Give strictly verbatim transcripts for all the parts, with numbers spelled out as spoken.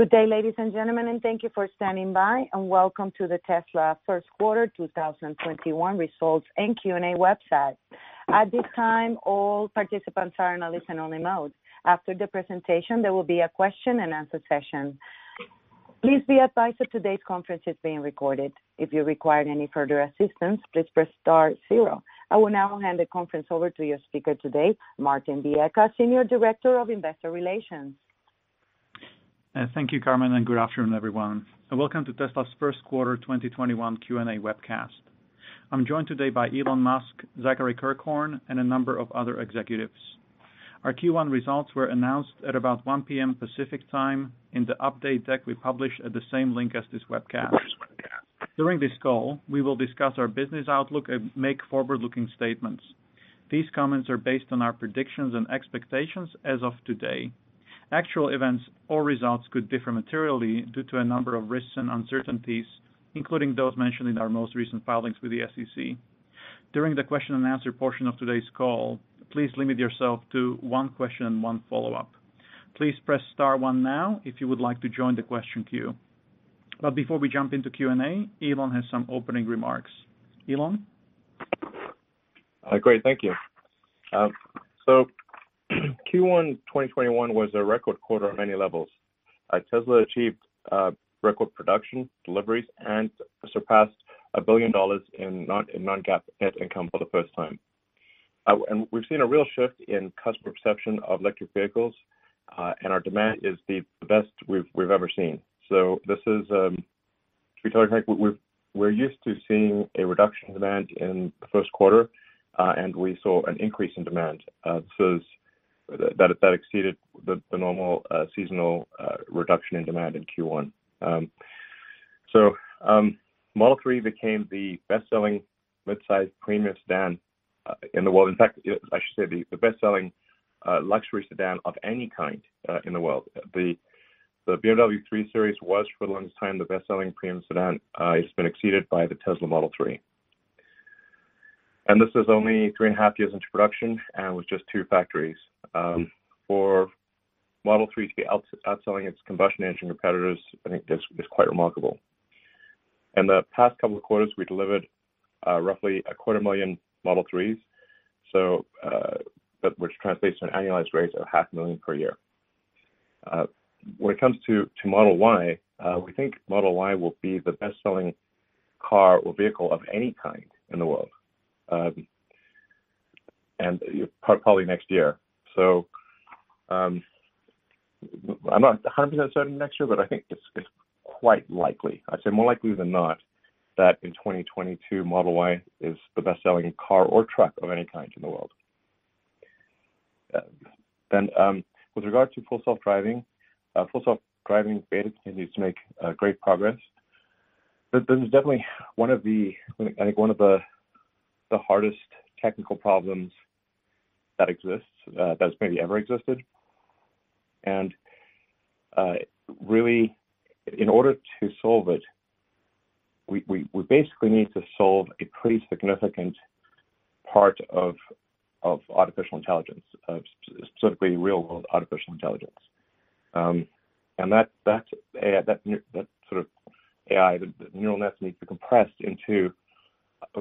Good day, ladies and gentlemen, and thank you for standing by, and welcome to the Tesla First Quarter twenty twenty-one Results and Q and A website. At this time, all participants are in a listen-only mode. After the presentation, there will be a question and answer session. Please be advised that today's conference is being recorded. If you require any further assistance, please press star zero. I will now hand the conference over to your speaker today, Martin Vieca, Senior Director of Investor Relations. Uh, thank you, Carmen, and good afternoon, everyone. And welcome to Tesla's first quarter twenty twenty-one Q and A webcast. I'm joined today by Elon Musk, Zachary Kirkhorn, and a number of other executives. Our Q one results were announced at about one p.m. Pacific time in the update deck we published at the same link as this webcast. During this call, we will discuss our business outlook and make forward-looking statements. These comments are based on our predictions and expectations as of today. Actual events or results could differ materially due to a number of risks and uncertainties, including those mentioned in our most recent filings with the S E C. During the question and answer portion of today's call, please limit yourself to one question and one follow-up. Please press star one now if you would like to join the question queue. But before we jump into Q and A, Elon has some opening remarks. Elon? Uh, great, thank you. Uh, so. Q one twenty twenty-one was a record quarter on many levels. Uh, Tesla achieved uh, record production, deliveries, and surpassed a billion dollars in, non- in non-GAAP net income for the first time. Uh, and we've seen a real shift in customer perception of electric vehicles, uh, and our demand is the best we've we've ever seen. So this is um, we talk like we've we're used to seeing a reduction in demand in the first quarter, uh, and we saw an increase in demand. Uh, this is That, that exceeded the, the normal uh, seasonal uh, reduction in demand in Q one. Um, so um, Model three became the best-selling mid-sized premium sedan uh, in the world. In fact, I should say the, the best-selling uh, luxury sedan of any kind uh, in the world. The the B M W three Series was, for the longest time, the best-selling premium sedan. Uh, it's been exceeded by the Tesla Model three. And this is only three and a half years into production and with just two factories. Um, for Model three to be out, outselling its combustion engine competitors, I think this is quite remarkable. In the past couple of quarters, we delivered uh, roughly a quarter million Model threes, so uh, that, which translates to an annualized rate of half a million per year. Uh, when it comes to, to Model Y, uh, we think Model Y will be the best-selling car or vehicle of any kind in the world, um, and probably next year. So um, I'm not one hundred percent certain next year, but I think it's, it's quite likely. I'd say more likely than not that in twenty twenty-two, Model Y is the best-selling car or truck of any kind in the world. Uh, then um, with regard to full self-driving, uh, full self-driving beta continues to make uh, great progress. But this is definitely one of the, I think, one of the, the hardest technical problems that exists, uh, that's maybe ever existed. And uh, really, in order to solve it, we, we, we basically need to solve a pretty significant part of of artificial intelligence, uh, specifically real-world artificial intelligence. Um, and that that, uh, that that sort of A I, the, the neural nets need to be compressed into a,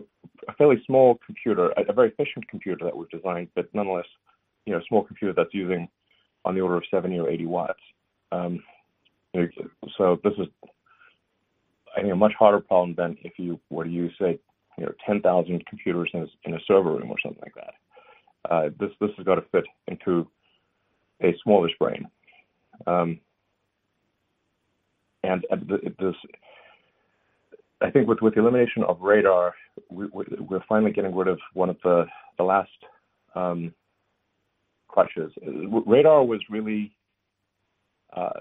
a fairly small computer, a, a very efficient computer that we've designed, but nonetheless, you know, a small computer that's using on the order of seventy or eighty watts. Um, so this is, I think, a much harder problem than if you were to use, say, you know, ten thousand computers in a, in a server room or something like that. Uh, this this has got to fit into a smallish brain, um, and, and this. I think with, with the elimination of radar, we, we're finally getting rid of one of the, the last um, crutches. Radar was really, uh,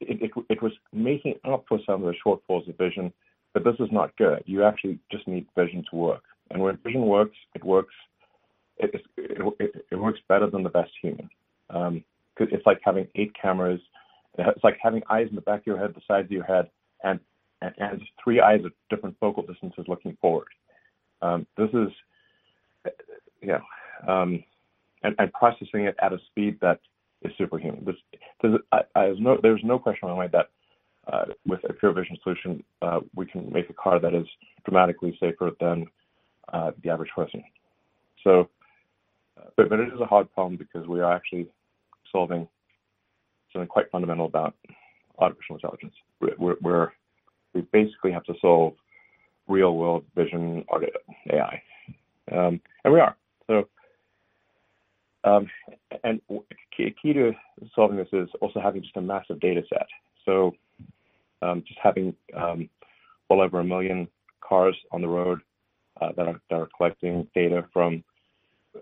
it, it, it was making up for some of the shortfalls of vision, but this is not good. You actually just need vision to work. And when vision works, it works it, it, it, it works better than the best human. Um, it's like having eight cameras. It's like having eyes in the back of your head, the sides of your head, and and three eyes at different focal distances looking forward. Um, this is, you know, um, and, and processing it at a speed that is superhuman. This, this, I, I have no, there's no question in my mind that uh, with a pure vision solution, uh, we can make a car that is dramatically safer than uh, the average person. So, but, but it is a hard problem because we are actually solving something quite fundamental about artificial intelligence. We're, we're, we basically have to solve real-world vision A I, um, and we are. So, um, and key, key to solving this is also having just a massive data set. So, um, just having um, well over a million cars on the road uh, that are that are collecting data from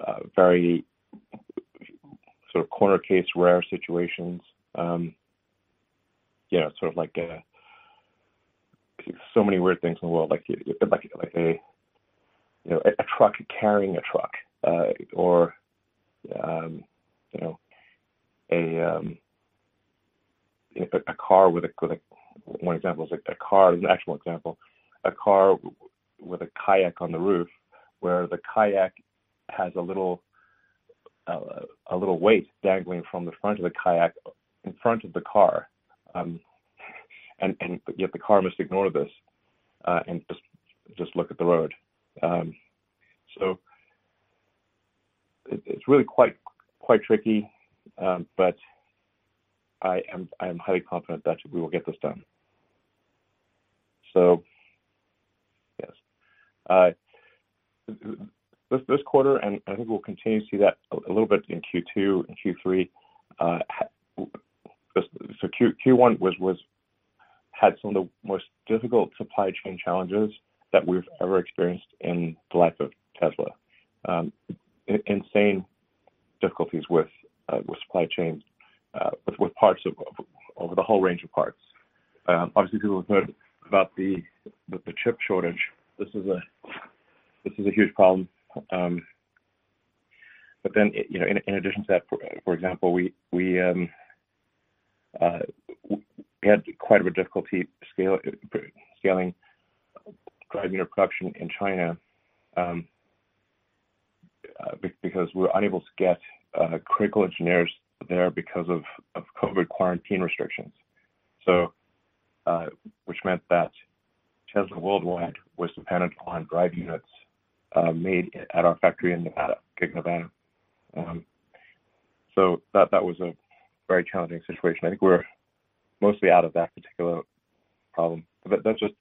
uh, very sort of corner case, rare situations. Um, you know, sort of like a, so many weird things in the world, like like like a you know a, a truck carrying a truck, uh, or um, you know a um, a, a car with a with a one example is like a car an actual example, a car with a kayak on the roof, where the kayak has a little uh, a little weight dangling from the front of the kayak in front of the car. Um, And, and yet the car must ignore this uh, and just just look at the road. Um, so it, it's really quite quite tricky, um, but I am I am highly confident that we will get this done. So yes, uh, this this quarter, and I think we'll continue to see that a, a little bit in Q two and Q three. Uh, so Q, Q1 was was. had some of the most difficult supply chain challenges that we've ever experienced in the life of Tesla. Um, insane difficulties with uh, with supply chain, uh, with, with parts of, of over the whole range of parts. Um, obviously, people have heard about the, the the chip shortage. This is a this is a huge problem. Um, but then, you know, in, in addition to that, for, for example, we we um, uh, we, We had quite a bit of difficulty scale, scaling drive unit production in China um, uh, because we were unable to get uh, critical engineers there because of, of COVID quarantine restrictions. So, uh, which meant that Tesla worldwide was dependent on drive units uh, made at our factory in Nevada, Gig Nevada. Um, so that that was a very challenging situation. I think we're mostly out of that particular problem. But that's just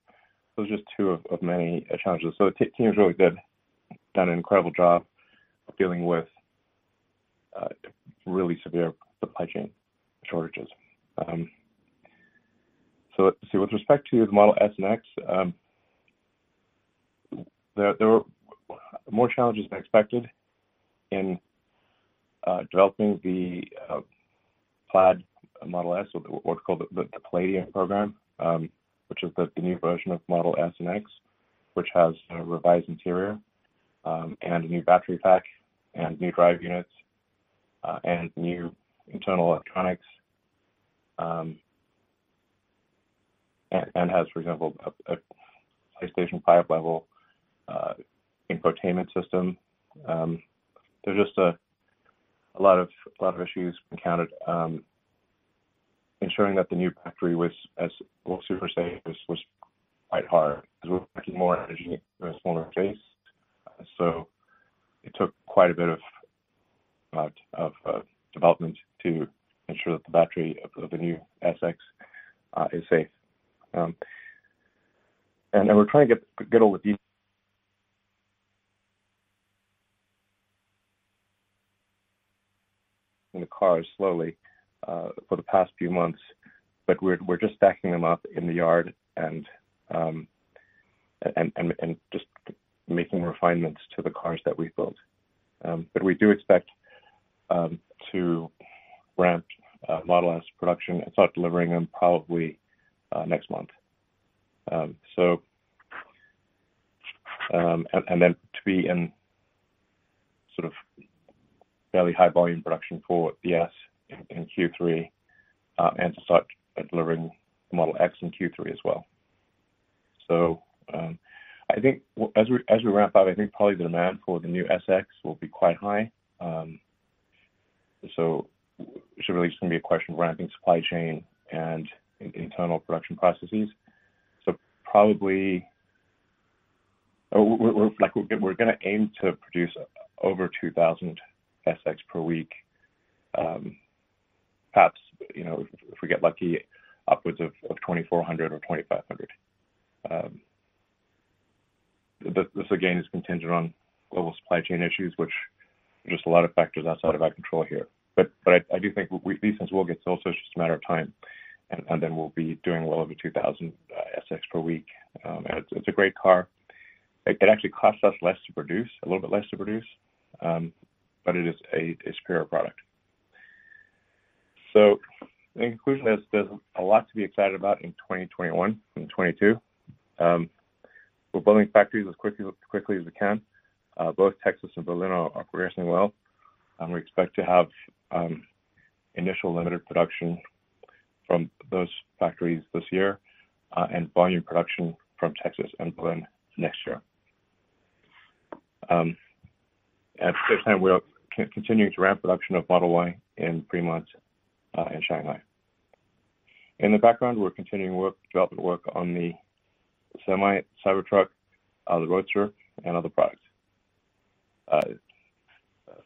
those are just two of, of many challenges. So the t- team is really good, done an incredible job of dealing with uh, really severe supply chain shortages. Um, so let's see, with respect to the Model S and X, um, there, there were more challenges than expected in uh, developing the uh, Plaid Model S, or what's called the, the, the Palladium program, um, which is the, the new version of Model S and X, which has a revised interior um, and a new battery pack and new drive units uh, and new internal electronics, um, and, and has, for example, a, a PlayStation five level uh, infotainment system. Um, there's just a, a lot of a lot of issues encountered. Um, ensuring that the new battery was, as well, super safe was, was quite hard because we're packing more energy in a smaller space. Uh, so it took quite a bit of uh, of uh, development to ensure that the battery of, of the new S X uh, is safe. Um, and, and we're trying to get, get all the details. In the cars slowly. Uh, for the past few months, but we're we're just stacking them up in the yard and um, and, and and just making refinements to the cars that we've built. Um, but we do expect um, to ramp uh, Model S production and start delivering them probably uh, next month. Um, so um, and, and then to be in sort of fairly high volume production for the S in Q three, uh, and to start delivering Model X in Q three as well. So um, I think as we as we ramp up, I think probably the demand for the new S X will be quite high. Um, so is really just going to be a question of ramping supply chain and in, internal production processes. So probably, we're, we're like we're, we're going to aim to produce over two thousand S X per week. Um, perhaps, you know, if, if we get lucky, upwards of, of twenty-four hundred or twenty-five hundred. Um, this, this again is contingent on global supply chain issues, which are just a lot of factors outside of our control here. But but I, I do think we, these things will get sold, so it's just a matter of time, and, and then we'll be doing well over two thousand uh, S X per week. Um, and it's, it's a great car. It, it actually costs us less to produce, a little bit less to produce, um, but it is a, a superior product. So in conclusion, there's, there's a lot to be excited about in twenty twenty-one and twenty-two. Um, we're building factories as quickly, quickly as we can. Uh, both Texas and Berlin are, are progressing well. Um, we expect to have um, initial limited production from those factories this year uh, and volume production from Texas and Berlin next year. Um, at the same time, we're continuing to ramp production of Model Y in Fremont uh, and Shanghai. In the background, we're continuing work, development work on the Semi, Cybertruck, uh, the Roadster, and other products. Uh,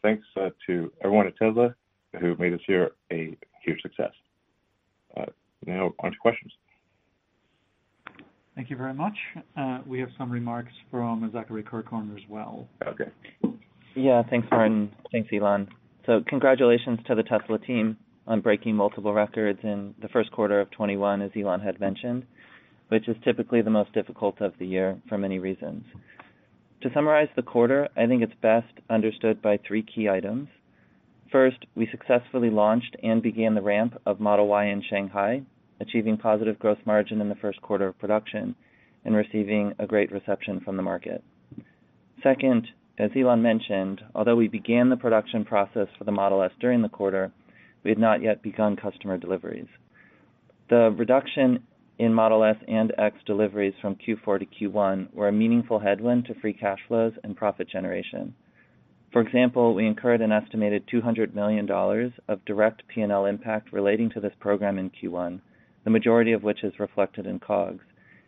thanks uh, to everyone at Tesla who made this year a huge success. Uh, now, on to questions. Thank you very much. Uh, we have some remarks from Zachary Kirkhorn as well. Okay. Yeah, thanks, Martin. Thanks, Elon. So congratulations to the Tesla team on breaking multiple records in the first quarter of twenty-one, as Elon had mentioned, which is typically the most difficult of the year for many reasons. To summarize the quarter, I think it's best understood by three key items. First, we successfully launched and began the ramp of Model Y in Shanghai, achieving positive gross margin in the first quarter of production and receiving a great reception from the market. Second, as Elon mentioned, although we began the production process for the Model S during the quarter, we had not yet begun customer deliveries. The reduction in Model S and X deliveries from Q four to Q one were a meaningful headwind to free cash flows and profit generation. For example, we incurred an estimated two hundred million dollars of direct P and L impact relating to this program in Q one, the majority of which is reflected in COGS,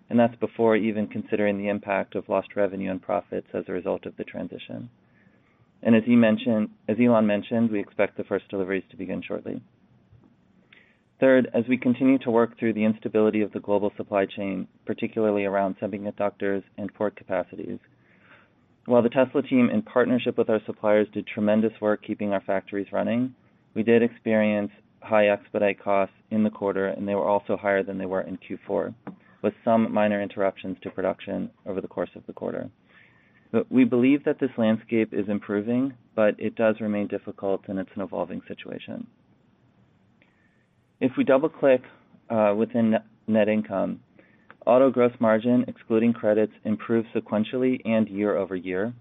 and that's before even considering the impact of lost revenue and profits as a result of the transition. And as, he mentioned, as Elon mentioned, we expect the first deliveries to begin shortly. Third, as we continue to work through the instability of the global supply chain, particularly around semiconductors and port capacities, while the Tesla team, in partnership with our suppliers, did tremendous work keeping our factories running, we did experience high expedite costs in the quarter, and they were also higher than they were in Q four, with some minor interruptions to production over the course of the quarter. But we believe that this landscape is improving, but it does remain difficult, and it's an evolving situation. If we double-click uh, within net income, auto gross margin, excluding credits, improved sequentially and year over year.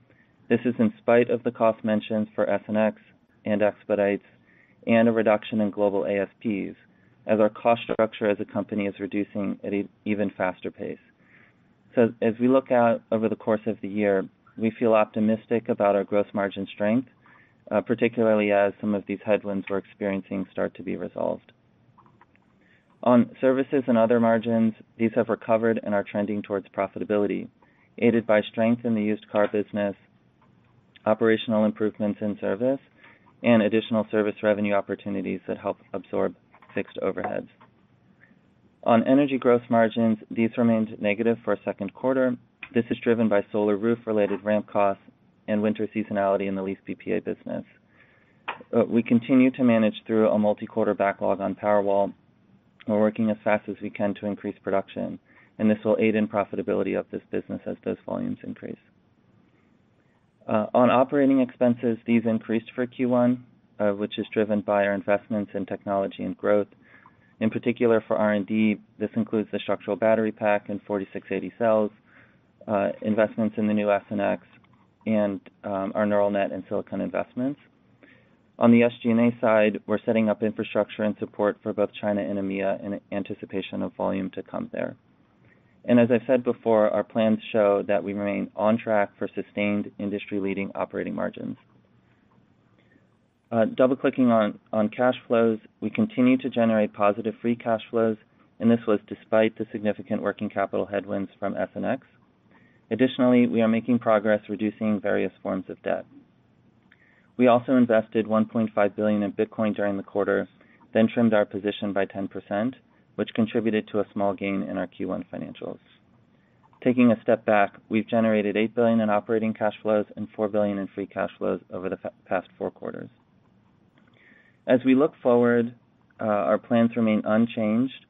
This is in spite of the cost mentions for S and X and expedites and a reduction in global A S Ps, as our cost structure as a company is reducing at an even faster pace. So as we look out over the course of the year, we feel optimistic about our gross margin strength, uh, particularly as some of these headwinds we're experiencing start to be resolved. On services and other margins, these have recovered and are trending towards profitability, aided by strength in the used car business, operational improvements in service, and additional service revenue opportunities that help absorb fixed overheads. On energy gross margins, these remained negative for a second quarter. This is driven by solar roof-related ramp costs and winter seasonality in the lease B P A business. Uh, we continue to manage through a multi-quarter backlog on Powerwall. We're working as fast as we can to increase production, and this will aid in profitability of this business as those volumes increase. Uh, on operating expenses, these increased for Q one, uh, which is driven by our investments in technology and growth. In particular for R and D, this includes the structural battery pack and forty-six eighty cells, uh, investments in the new S and X, and um, our neural net and silicon investments. On the S G and A side, we're setting up infrastructure and support for both China and EMEA in anticipation of volume to come there. And as I've said before, our plans show that we remain on track for sustained industry-leading operating margins. Uh, double-clicking on, on cash flows, we continue to generate positive free cash flows, and this was despite the significant working capital headwinds from S and X. Additionally, we are making progress reducing various forms of debt. We also invested one point five billion dollars in Bitcoin during the quarter, then trimmed our position by ten percent, which contributed to a small gain in our Q one financials. Taking a step back, we've generated eight billion dollars in operating cash flows and four billion dollars in free cash flows over the past four quarters. As we look forward, uh, our plans remain unchanged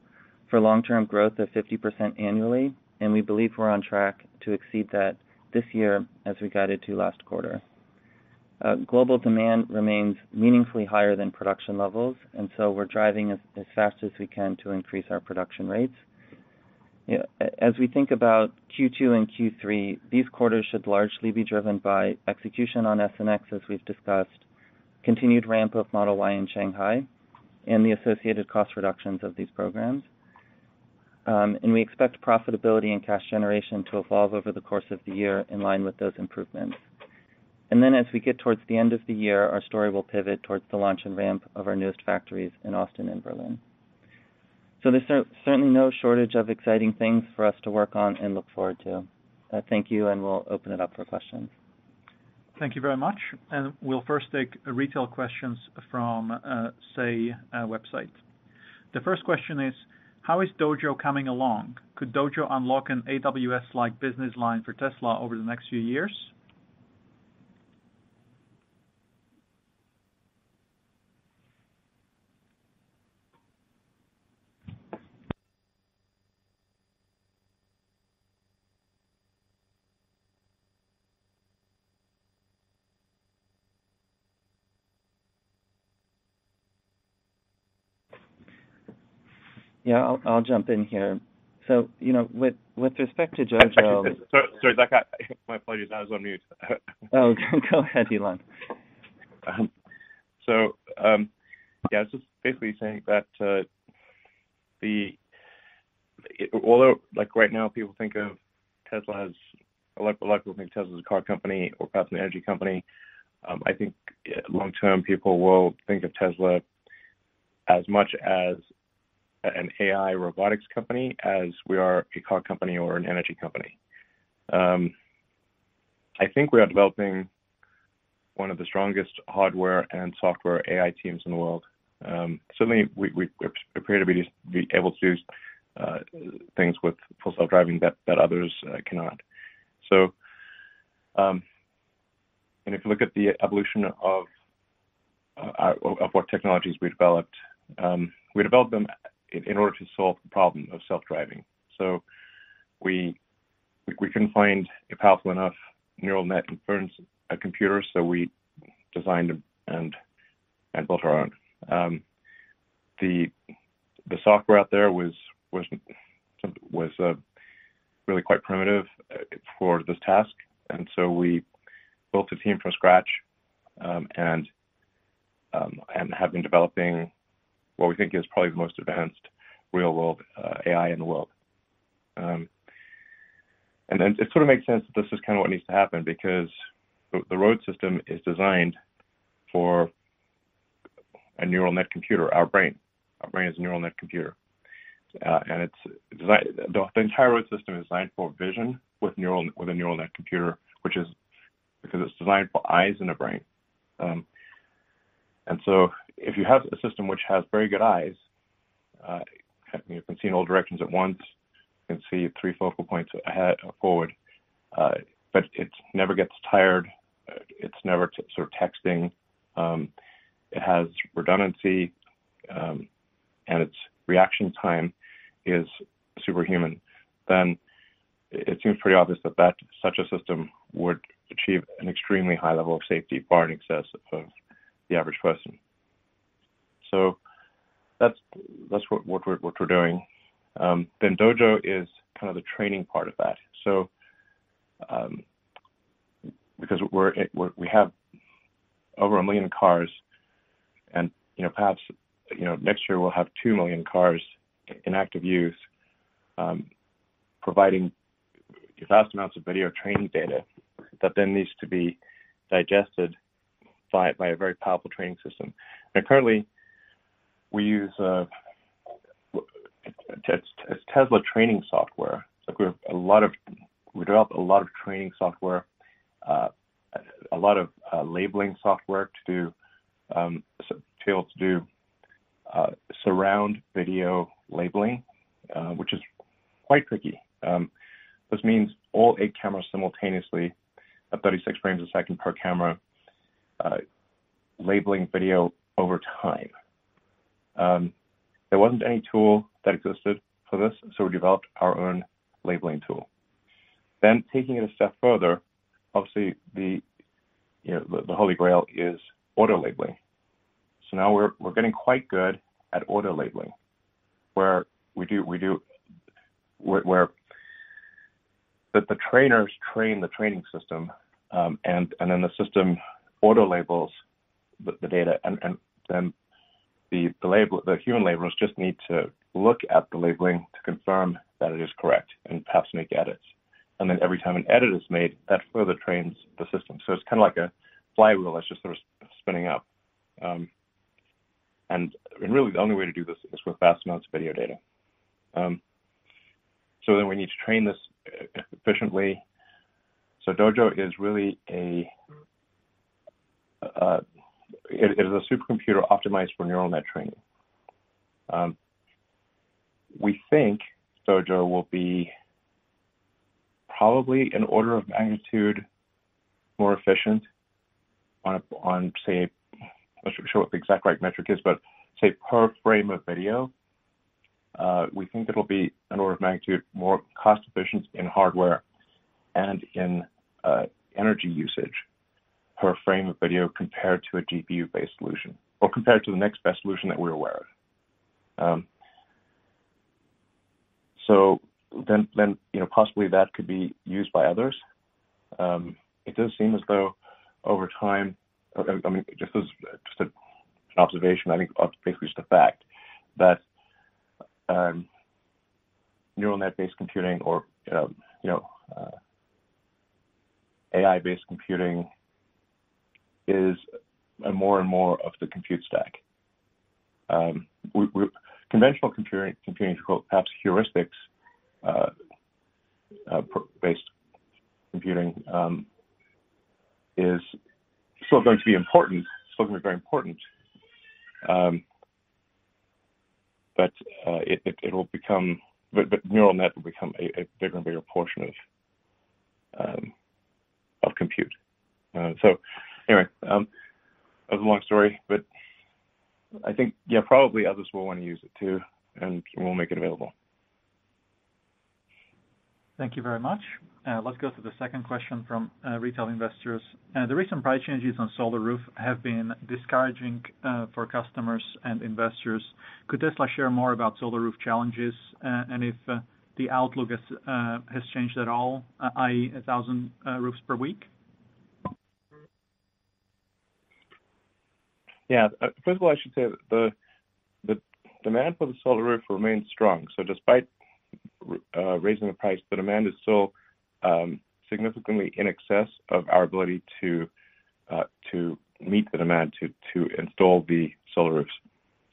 for long-term growth of fifty percent annually, and we believe we're on track to exceed that this year as we guided to last quarter. Uh, global demand remains meaningfully higher than production levels, and so we're driving as, as fast as we can to increase our production rates. You know, as we think about Q two and Q three, these quarters should largely be driven by execution on S and X, as we've discussed, continued ramp of Model Y in Shanghai, and the associated cost reductions of these programs. Um, and we expect profitability and cash generation to evolve over the course of the year in line with those improvements. And then as we get towards the end of the year, our story will pivot towards the launch and ramp of our newest factories in Austin and Berlin. So there's cer- certainly no shortage of exciting things for us to work on and look forward to. Uh, thank you, and we'll open it up for questions. Thank you very much. And we'll first take retail questions from uh, Say uh, website. The first question is, how is Dojo coming along? Could Dojo unlock an A W S-like business line for Tesla over the next few years? Yeah, I'll, I'll jump in here. So, you know, with, with respect to Jojo... Actually, sorry, sorry, Zach, I, my apologies, I was on mute. Oh, go ahead, Elon. Um, so, um, yeah, I was just basically saying that uh, the... It, although, like, right now, people think of Tesla as... A lot, a lot of people think Tesla as a car company or perhaps an energy company. Um, I think long-term people will think of Tesla as much as an A I robotics company as we are a car company or an energy company. Um, I think we are developing one of the strongest hardware and software A I teams in the world. Um, certainly, we, we appear to be, be able to do uh, things with full self-driving that, that others uh, cannot. So, um, and if you look at the evolution of, uh, our, of what technologies we developed, um, we developed them in order to solve the problem of self-driving. So we we couldn't find a powerful enough neural net inference a computer, so we designed and and built our own. Um, the the software out there was was was uh, really quite primitive for this task, and so we built a team from scratch um, and um, and have been developing what we think is probably the most advanced real-world uh, A I in the world. Um, and then it sort of makes sense that this is kind of what needs to happen because the, the road system is designed for a neural net computer, our brain. Our brain is a neural net computer. Uh, and it's designed, the, the entire road system is designed for vision with neural with a neural net computer, which is because it's designed for eyes and a brain. Um, and so if you have a system which has very good eyes, uh, you can see in all directions at once, you can see three focal points ahead or forward, uh, but it never gets tired, it's never t- sort of texting, um, it has redundancy, um, and its reaction time is superhuman, then it seems pretty obvious that, that such a system would achieve an extremely high level of safety, far in excess of the average person. So that's that's what, what we're what we're doing. Um, then Dojo is kind of the training part of that. So um, because we're, we're we have over a million cars, and you know perhaps you know next year we'll have two million cars in active use, um, providing vast amounts of video training data that then needs to be digested by by a very powerful trading system. Now, currently, we use uh, it's, it's Tesla training software. So we have a lot of we develop a lot of training software, uh, a lot of uh, labeling software to do um, so to be able to do uh, surround video labeling, uh, which is quite tricky. Um, this means all eight cameras simultaneously at thirty-six frames a second per camera, uh, labeling video over time. Um, there wasn't any tool that existed for this, so we developed our own labeling tool. Then taking it a step further, obviously the you know the, the holy grail is auto labeling. So now we're we're getting quite good at auto labeling, where we do we do where, where that the trainers train the training system, um, and, and then the system auto-labels the, the data, and, and then the the label, the human labelers just need to look at the labeling to confirm that it is correct and perhaps make edits. And then every time an edit is made, that further trains the system. So it's kind of like a flywheel that's just sort of spinning up. Um, and, and really the only way to do this is with vast amounts of video data. Um, So then we need to train this efficiently. So Dojo is really a, uh, it, it is a supercomputer optimized for neural net training. Um, we think Dojo will be probably an order of magnitude more efficient on, a, on say, I'm not sure what the exact right metric is, but say per frame of video. Uh, we think it'll be an order of magnitude more cost-efficient in hardware and in uh, energy usage per frame of video compared to a G P U-based solution, or compared to the next best solution that we're aware of. Um, so then, then you know, possibly that could be used by others. Um, it does seem as though over time, I, I mean, just as just a, an observation, I think basically just a fact that. Um, neural net-based computing, or um, you know, uh, A I-based computing, is a more and more of the compute stack. Um, we, we, conventional computing, computing, perhaps heuristics-based uh, uh, computing, um, is still going to be important. Still going to be very important. Um, But uh, it, it, it will become, but, but neural net will become a, a bigger and bigger portion of um, of compute. Uh, so, anyway, um, that was a long story, but I think yeah, probably others will want to use it too, and we'll make it available. Thank you very much. Uh, let's go to the second question from uh, retail investors. Uh, the recent price changes on Solar Roof have been discouraging uh, for customers and investors. Could Tesla share more about Solar Roof challenges uh, and if uh, the outlook has, uh, has changed at all, uh, that is one thousand uh, roofs per week? Yeah, first of all, I should say that the, the demand for the Solar Roof remains strong. So despite uh, raising the price, the demand is still Um, significantly in excess of our ability to uh, to meet the demand to to install the solar roofs.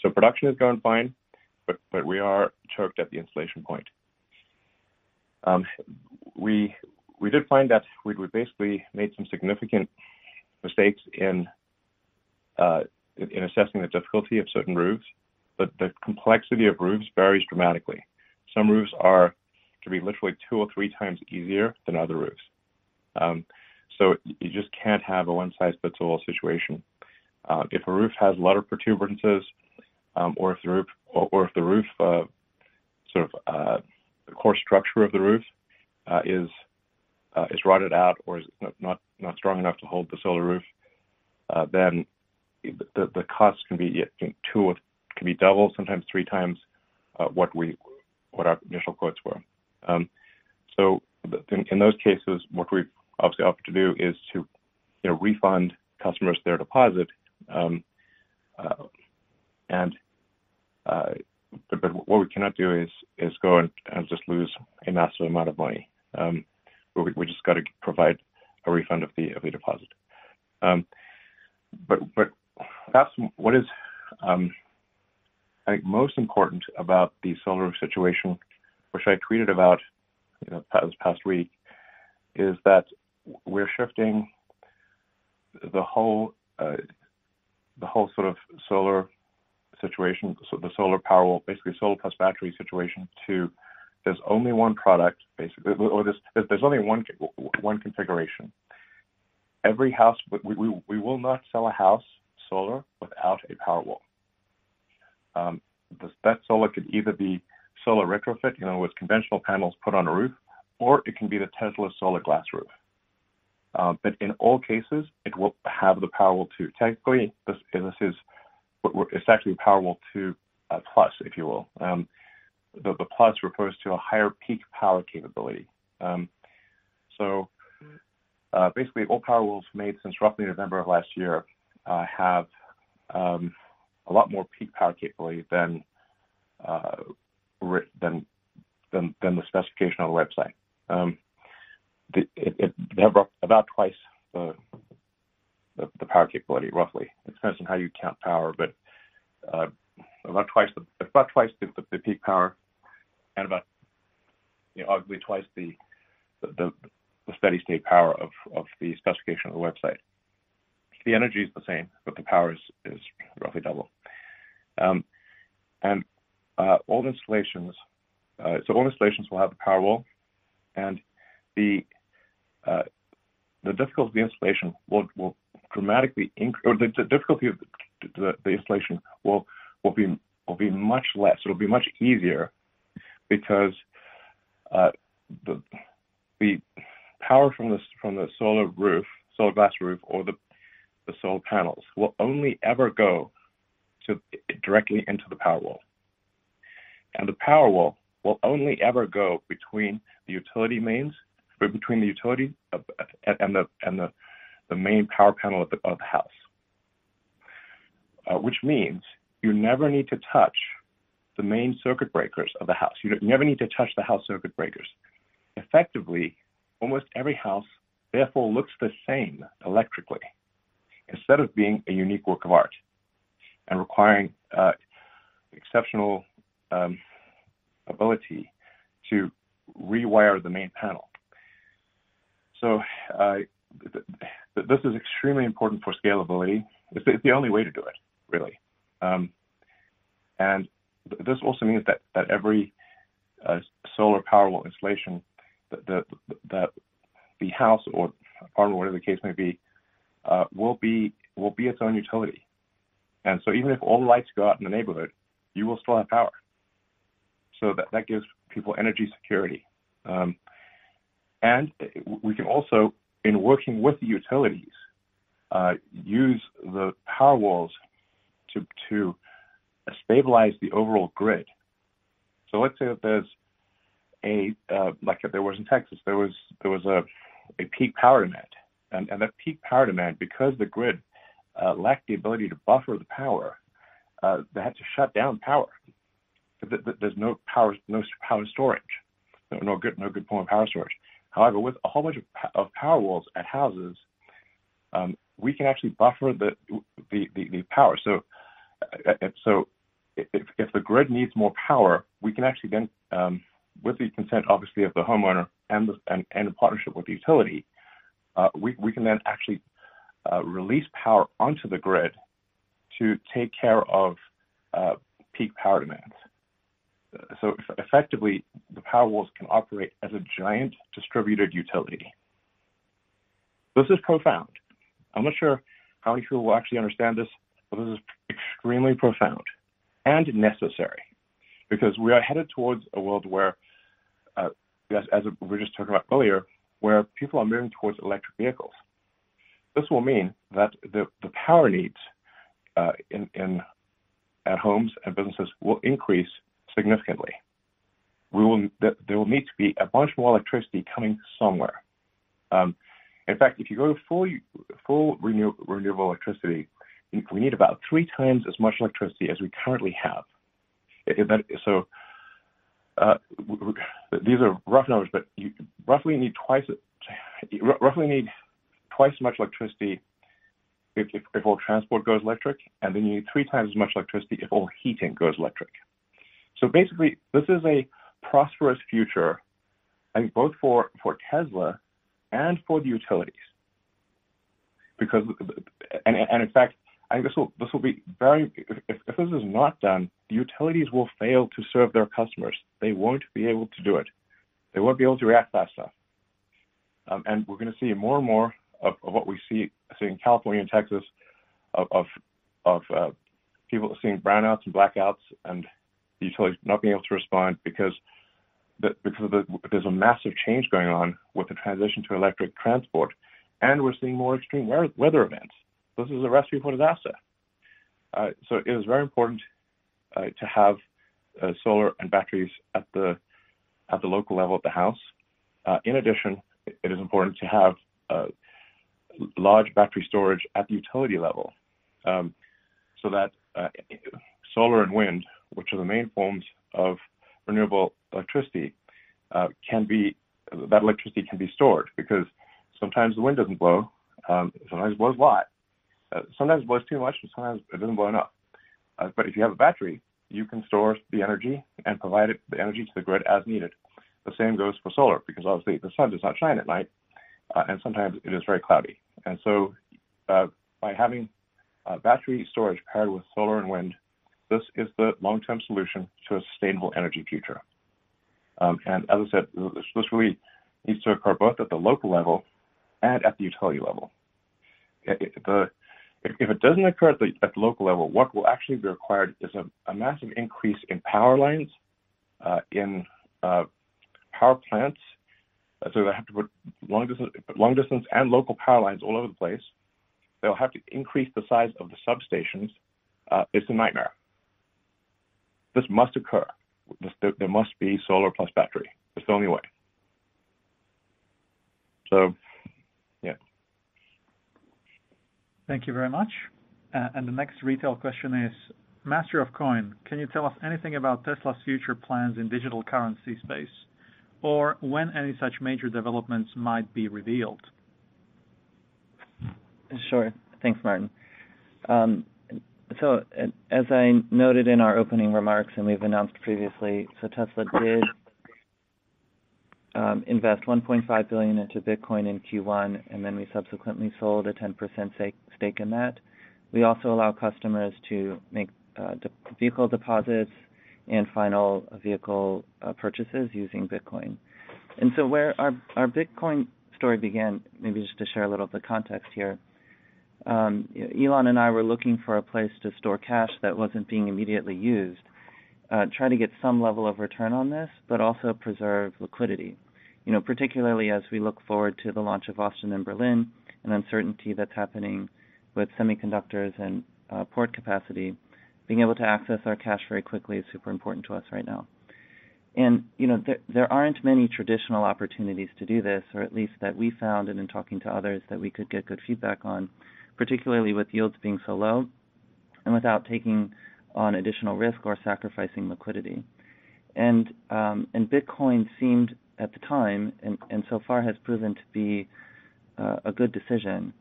So production is going fine, but but we are choked at the installation point. Um, we we did find that we we basically made some significant mistakes in uh, in assessing the difficulty of certain roofs. But the complexity of roofs varies dramatically. Some roofs are to be literally two or three times easier than other roofs. Um, so you just can't have a one-size-fits-all situation. Uh, if a roof has a lot of protuberances, um, or if the roof, or, or if the roof, uh, sort of uh, the core structure of the roof uh, is uh, is rotted out or is not, not not strong enough to hold the solar roof, uh, then the the costs can be two or can be double, sometimes three times uh, what we what our initial quotes were. Um, so in, in those cases, what we've obviously offered to do is to, you know, refund customers their deposit, um, uh, and uh, but, but what we cannot do is is go and, and just lose a massive amount of money. Um, we, we just got to provide a refund of the of the deposit. Um, but but that's what is um, I think most important about the solar situation, which I tweeted about you know, this past week, is that we're shifting the whole uh, the whole sort of solar situation, so the solar Powerwall, basically solar plus battery situation, to there's only one product, basically, or there's there's only one one configuration. Every house, we we, we will not sell a house solar without a Powerwall. Um, this, that solar could either be solar retrofit, you know, with conventional panels put on a roof, or it can be the Tesla solar glass roof. Uh, but in all cases, it will have the Powerwall two. Technically, this, this is it's actually Powerwall two uh, plus, if you will. Um, the, the plus refers to a higher peak power capability. Um, so uh, basically, all Powerwalls made since roughly November of last year uh, have um, a lot more peak power capability than uh, than than than the specification on the website. Um, It, it, they have about twice the, the the power capability, roughly. It depends on how you count power, but uh, about twice the about twice the, the, the peak power, and about you know arguably twice the the, the steady state power of, of the specification of the website. The energy is the same, but the power is, is roughly double. Um, and uh, all installations, uh, so all installations will have a Powerwall, and the Uh, the difficulty of the installation will, will dramatically increase, or the, the difficulty of the, the, the installation will will be will be much less. It'll be much easier because uh, the the power from the from the solar roof, solar glass roof, or the the solar panels will only ever go to directly into the Powerwall, and the Powerwall will only ever go between the utility mains. But between the utility and the and the, the main power panel of the, of the house, uh, which means you never need to touch the main circuit breakers of the house. You, you never need to touch the house circuit breakers. Effectively, almost every house therefore looks the same electrically, instead of being a unique work of art and requiring uh, exceptional um, ability to rewire the main panel. So uh, th- th- this is extremely important for scalability. It's, it's the only way to do it, really. Um, and th- this also means that, that every uh, solar Powerwall installation, that the, the, the house or apartment, whatever the case may be, uh, will be will be its own utility. And so even if all the lights go out in the neighborhood, you will still have power. So that, that gives people energy security. Um, And we can also, in working with the utilities, uh, use the Powerwalls to to stabilize the overall grid. So let's say that there's a uh, like there was in Texas, there was there was a, a peak power demand, and and that peak power demand, because the grid uh, lacked the ability to buffer the power, uh, they had to shut down power. There's no power, no power storage, no, no good, no good form of power storage. However, with a whole bunch of, of Powerwalls at houses, um, we can actually buffer the the, the, the power. So, uh, so if, if the grid needs more power, we can actually then, um, with the consent obviously of the homeowner and the, and, and in partnership with the utility, uh, we we can then actually uh, release power onto the grid to take care of uh, peak power demands. So effectively, the Powerwalls can operate as a giant distributed utility. This is profound. I'm not sure how many people will actually understand this, but this is extremely profound and necessary, because we are headed towards a world where, uh, as, as we were just talking about earlier, where people are moving towards electric vehicles. This will mean that the, the power needs uh, in, in at homes and businesses will increase significantly. We will there will need to be a bunch more electricity coming somewhere. Um, in fact, if you go to full full renew, renewable electricity, we need about three times as much electricity as we currently have. It, that, so uh, these are rough numbers, but you roughly need twice you roughly need twice as much electricity if, if, if all transport goes electric, and then you need three times as much electricity if all heating goes electric. So basically, this is a prosperous future, I think, both for, for Tesla and for the utilities. Because, and, and in fact, I think this will, this will be very, if, if this is not done, the utilities will fail to serve their customers. They won't be able to do it. They won't be able to react fast enough. Um, and we're going to see more and more of, of what we see, see in California and Texas, of of, of uh, people seeing brownouts and blackouts, and the utilities not being able to respond because the, because of the, there's a massive change going on with the transition to electric transport, and we're seeing more extreme weather, weather events. This is a recipe for disaster. Uh, so it is very important uh, to have uh, solar and batteries at the at the local level at the house. Uh, in addition, it is important to have uh, large battery storage at the utility level, um, so that uh, solar and wind, which are the main forms of renewable electricity, uh, can be that electricity can be stored, because sometimes the wind doesn't blow, um, sometimes it blows a lot, uh, sometimes it blows too much, and sometimes it doesn't blow enough. Uh, but if you have a battery, you can store the energy and provide it, the energy to the grid as needed. The same goes for solar, because obviously the sun does not shine at night, uh, and sometimes it is very cloudy. And so uh, by having uh, battery storage paired with solar and wind, this is the long-term solution to a sustainable energy future. Um, and as I said, this, this really needs to occur both at the local level and at the utility level. It, it, the, if, if it doesn't occur at the, at the local level, what will actually be required is a, a massive increase in power lines, uh, in uh, power plants, so they have to put long distance, long distance and local power lines all over the place. They'll have to increase the size of the substations. Uh, it's a nightmare. This must occur. This, there must be solar plus battery. It's the only way. So, yeah. Thank you very much. Uh, and the next retail question is, Master of Coin, can you tell us anything about Tesla's future plans in digital currency space, or when any such major developments might be revealed? Sure. Thanks, Martin. Um, so as I noted in our opening remarks, and we've announced previously, so Tesla did um, invest one point five billion dollars into Bitcoin in Q one, and then we subsequently sold a ten percent stake in that. We also allow customers to make uh, de- vehicle deposits and final vehicle uh, purchases using Bitcoin. And so where our, our Bitcoin story began, maybe just to share a little of the context here, um, Elon and I were looking for a place to store cash that wasn't being immediately used, uh, try to get some level of return on this, but also preserve liquidity, you know, particularly as we look forward to the launch of Austin and Berlin and uncertainty that's happening with semiconductors and uh, port capacity. Being able to access our cash very quickly is super important to us right now. And, you know, there, there aren't many traditional opportunities to do this, or at least that we found and in talking to others that we could get good feedback on, particularly with yields being so low and without taking on additional risk or sacrificing liquidity. And um, and Bitcoin seemed at the time, and, and so far has proven to be uh, a good decision.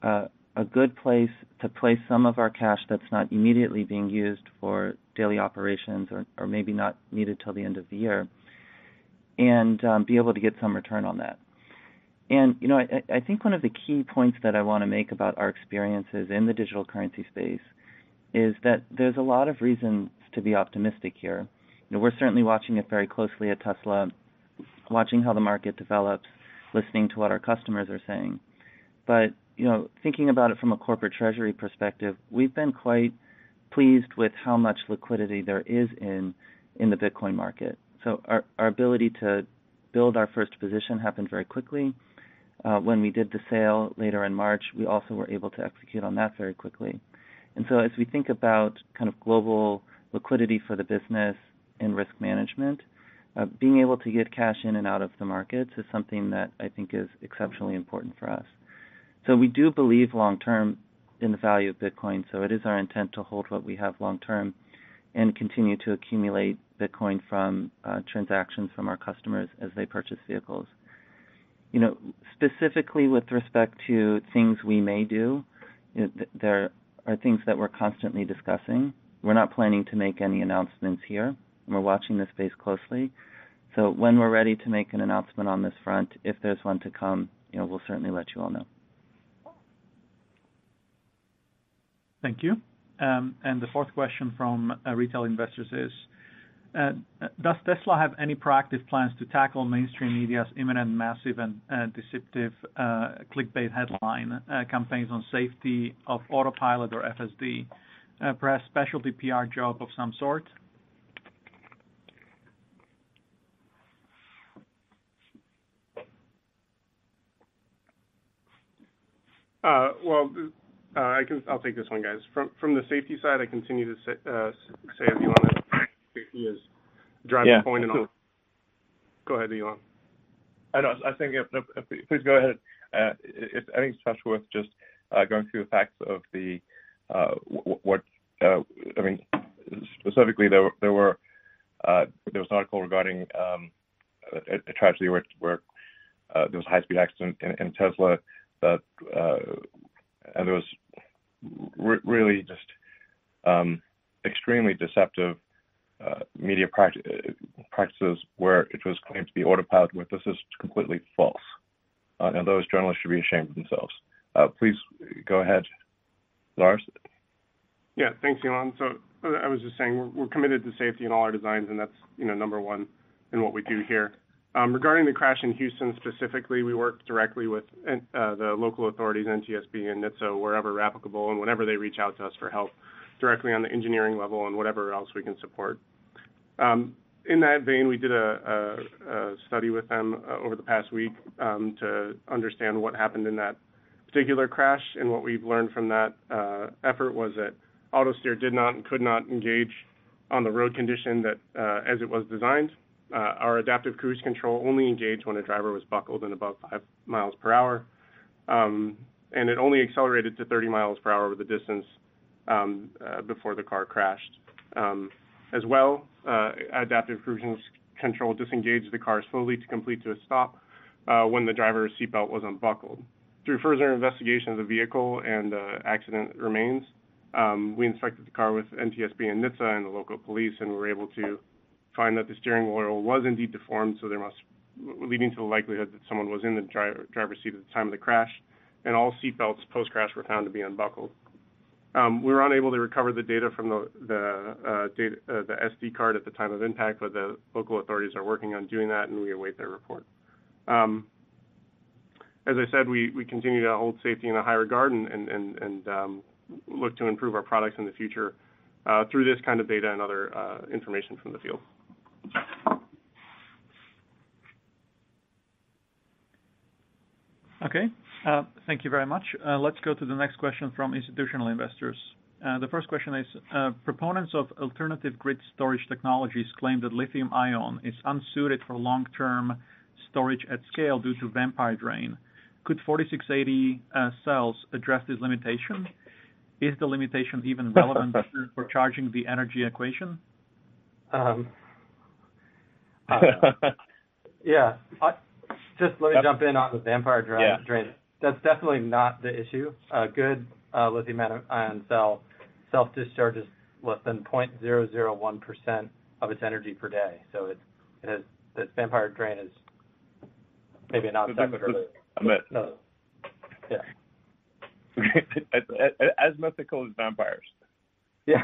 Uh, a good place to place some of our cash that's not immediately being used for daily operations, or, or maybe not needed till the end of the year, and um, be able to get some return on that. And, you know, I, I think one of the key points that I want to make about our experiences in the digital currency space is that there's a lot of reasons to be optimistic here. You know, we're certainly watching it very closely at Tesla, watching how the market develops, listening to what our customers are saying. But you know, thinking about it from a corporate treasury perspective, we've been quite pleased with how much liquidity there is in in the Bitcoin market. So our, our ability to build our first position happened very quickly. Uh, when we did the sale later in March, we also were able to execute on that very quickly. And so as we think about kind of global liquidity for the business and risk management, uh, being able to get cash in and out of the markets is something that I think is exceptionally important for us. So we do believe long-term in the value of Bitcoin, so it is our intent to hold what we have long-term and continue to accumulate Bitcoin from uh, transactions from our customers as they purchase vehicles. You know, specifically with respect to things we may do, it, there are things that we're constantly discussing. We're not planning to make any announcements here. We're watching this space closely. So when we're ready to make an announcement on this front, if there's one to come, you know, we'll certainly let you all know. Thank you. Um, and the fourth question from uh, retail investors is, uh, does Tesla have any proactive plans to tackle mainstream media's imminent, massive, and uh, deceptive uh, clickbait headline uh, campaigns on safety of autopilot or F S D, uh, perhaps specialty P R job of some sort? Uh, well, uh, I can, I'll take this one, guys. From from the safety side, I continue to say, uh, say as Elon, safety is driving yeah. point and all. Go ahead, Elon. I know. I think if, if, if, please go ahead. Uh, if, I think it's much worth just uh, going through the facts of the uh, what uh, I mean specifically. There there were uh, there was an article regarding um, a, a tragedy where where uh, there was a high speed accident in, in Tesla. That uh, and it was re really just um, extremely deceptive uh, media practi practices where it was claimed to be autopilot, where this is completely false, uh, and those journalists should be ashamed of themselves. Uh, please go ahead, Lars. Yeah, thanks, Elon. So I was just saying we're, we're committed to safety in all our designs, and that's you know number one in what we do here. Um, regarding the crash in Houston specifically, we work directly with uh, the local authorities, N T S B and N H T S A, wherever applicable, and whenever they reach out to us for help, directly on the engineering level and whatever else we can support. Um, in that vein, we did a, a, a study with them uh, over the past week um, to understand what happened in that particular crash, and what we've learned from that uh, effort was that AutoSteer did not and could not engage on the road condition that uh, as it was designed. Uh, our adaptive cruise control only engaged when a driver was buckled and above five miles per hour, um, and it only accelerated to thirty miles per hour with the distance um, uh, before the car crashed. Um, as well, uh, adaptive cruise control disengaged the car slowly to complete to a stop uh, when the driver's seatbelt was unbuckled. Through further investigation of the vehicle and uh, accident remains, um, we inspected the car with N T S B and N H T S A and the local police, and were able to find that the steering wheel was indeed deformed, so there must, leading to the likelihood that someone was in the driver, driver's seat at the time of the crash, and all seatbelts post-crash were found to be unbuckled. Um, we were unable to recover the data from the the, uh, data, uh, the S D card at the time of impact, but the local authorities are working on doing that, and we await their report. Um, as I said, we, we continue to hold safety in a high regard and, and, and, and um, look to improve our products in the future uh, through this kind of data and other uh, information from the field. Okay, uh, thank you very much. Uh, let's go to the next question from institutional investors. Uh, the first question is, uh, proponents of alternative grid storage technologies claim that lithium ion is unsuited for long-term storage at scale due to vampire drain. Could forty-six eighty uh, cells address this limitation? Is the limitation even relevant for charging the energy equation? Um. Uh, yeah, I, just let me That's, jump in on the vampire drain. Yeah. drain. That's definitely not the issue. A good uh, lithium-ion cell self-discharges less than zero point zero zero one percent of its energy per day. So it, it has this vampire drain is maybe not separate. No, yeah. as, as, as mythical as vampires. Yeah,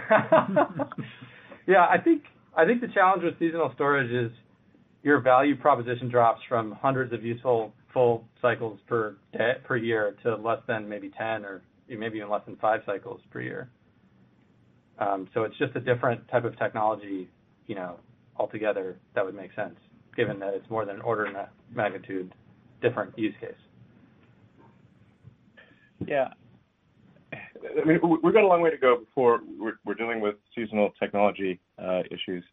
yeah. I think I think the challenge with seasonal storage is your value proposition drops from hundreds of useful full cycles per day, per year to less than maybe ten or maybe even less than five cycles per year. Um, so it's just a different type of technology, you know, altogether that would make sense, given that it's more than an order of magnitude different use case. Yeah. I mean, we've got a long way to go before we're, we're dealing with seasonal technology uh, issues.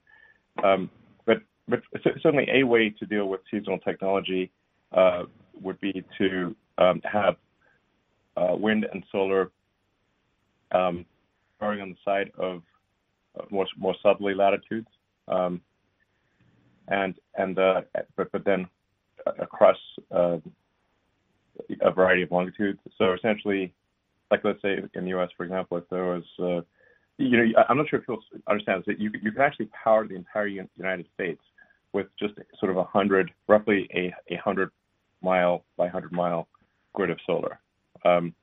Um, but But certainly a way to deal with seasonal technology uh, would be to um, have uh, wind and solar um, growing on the side of, of more, more southerly latitudes, um, and and uh, but but then across uh, a variety of longitudes. So essentially, like let's say in the U S, for example, if there was, uh, you know, I'm not sure if people understand that you you can actually power the entire United States with just sort of a hundred, roughly a a hundred mile by hundred mile grid of solar. Um,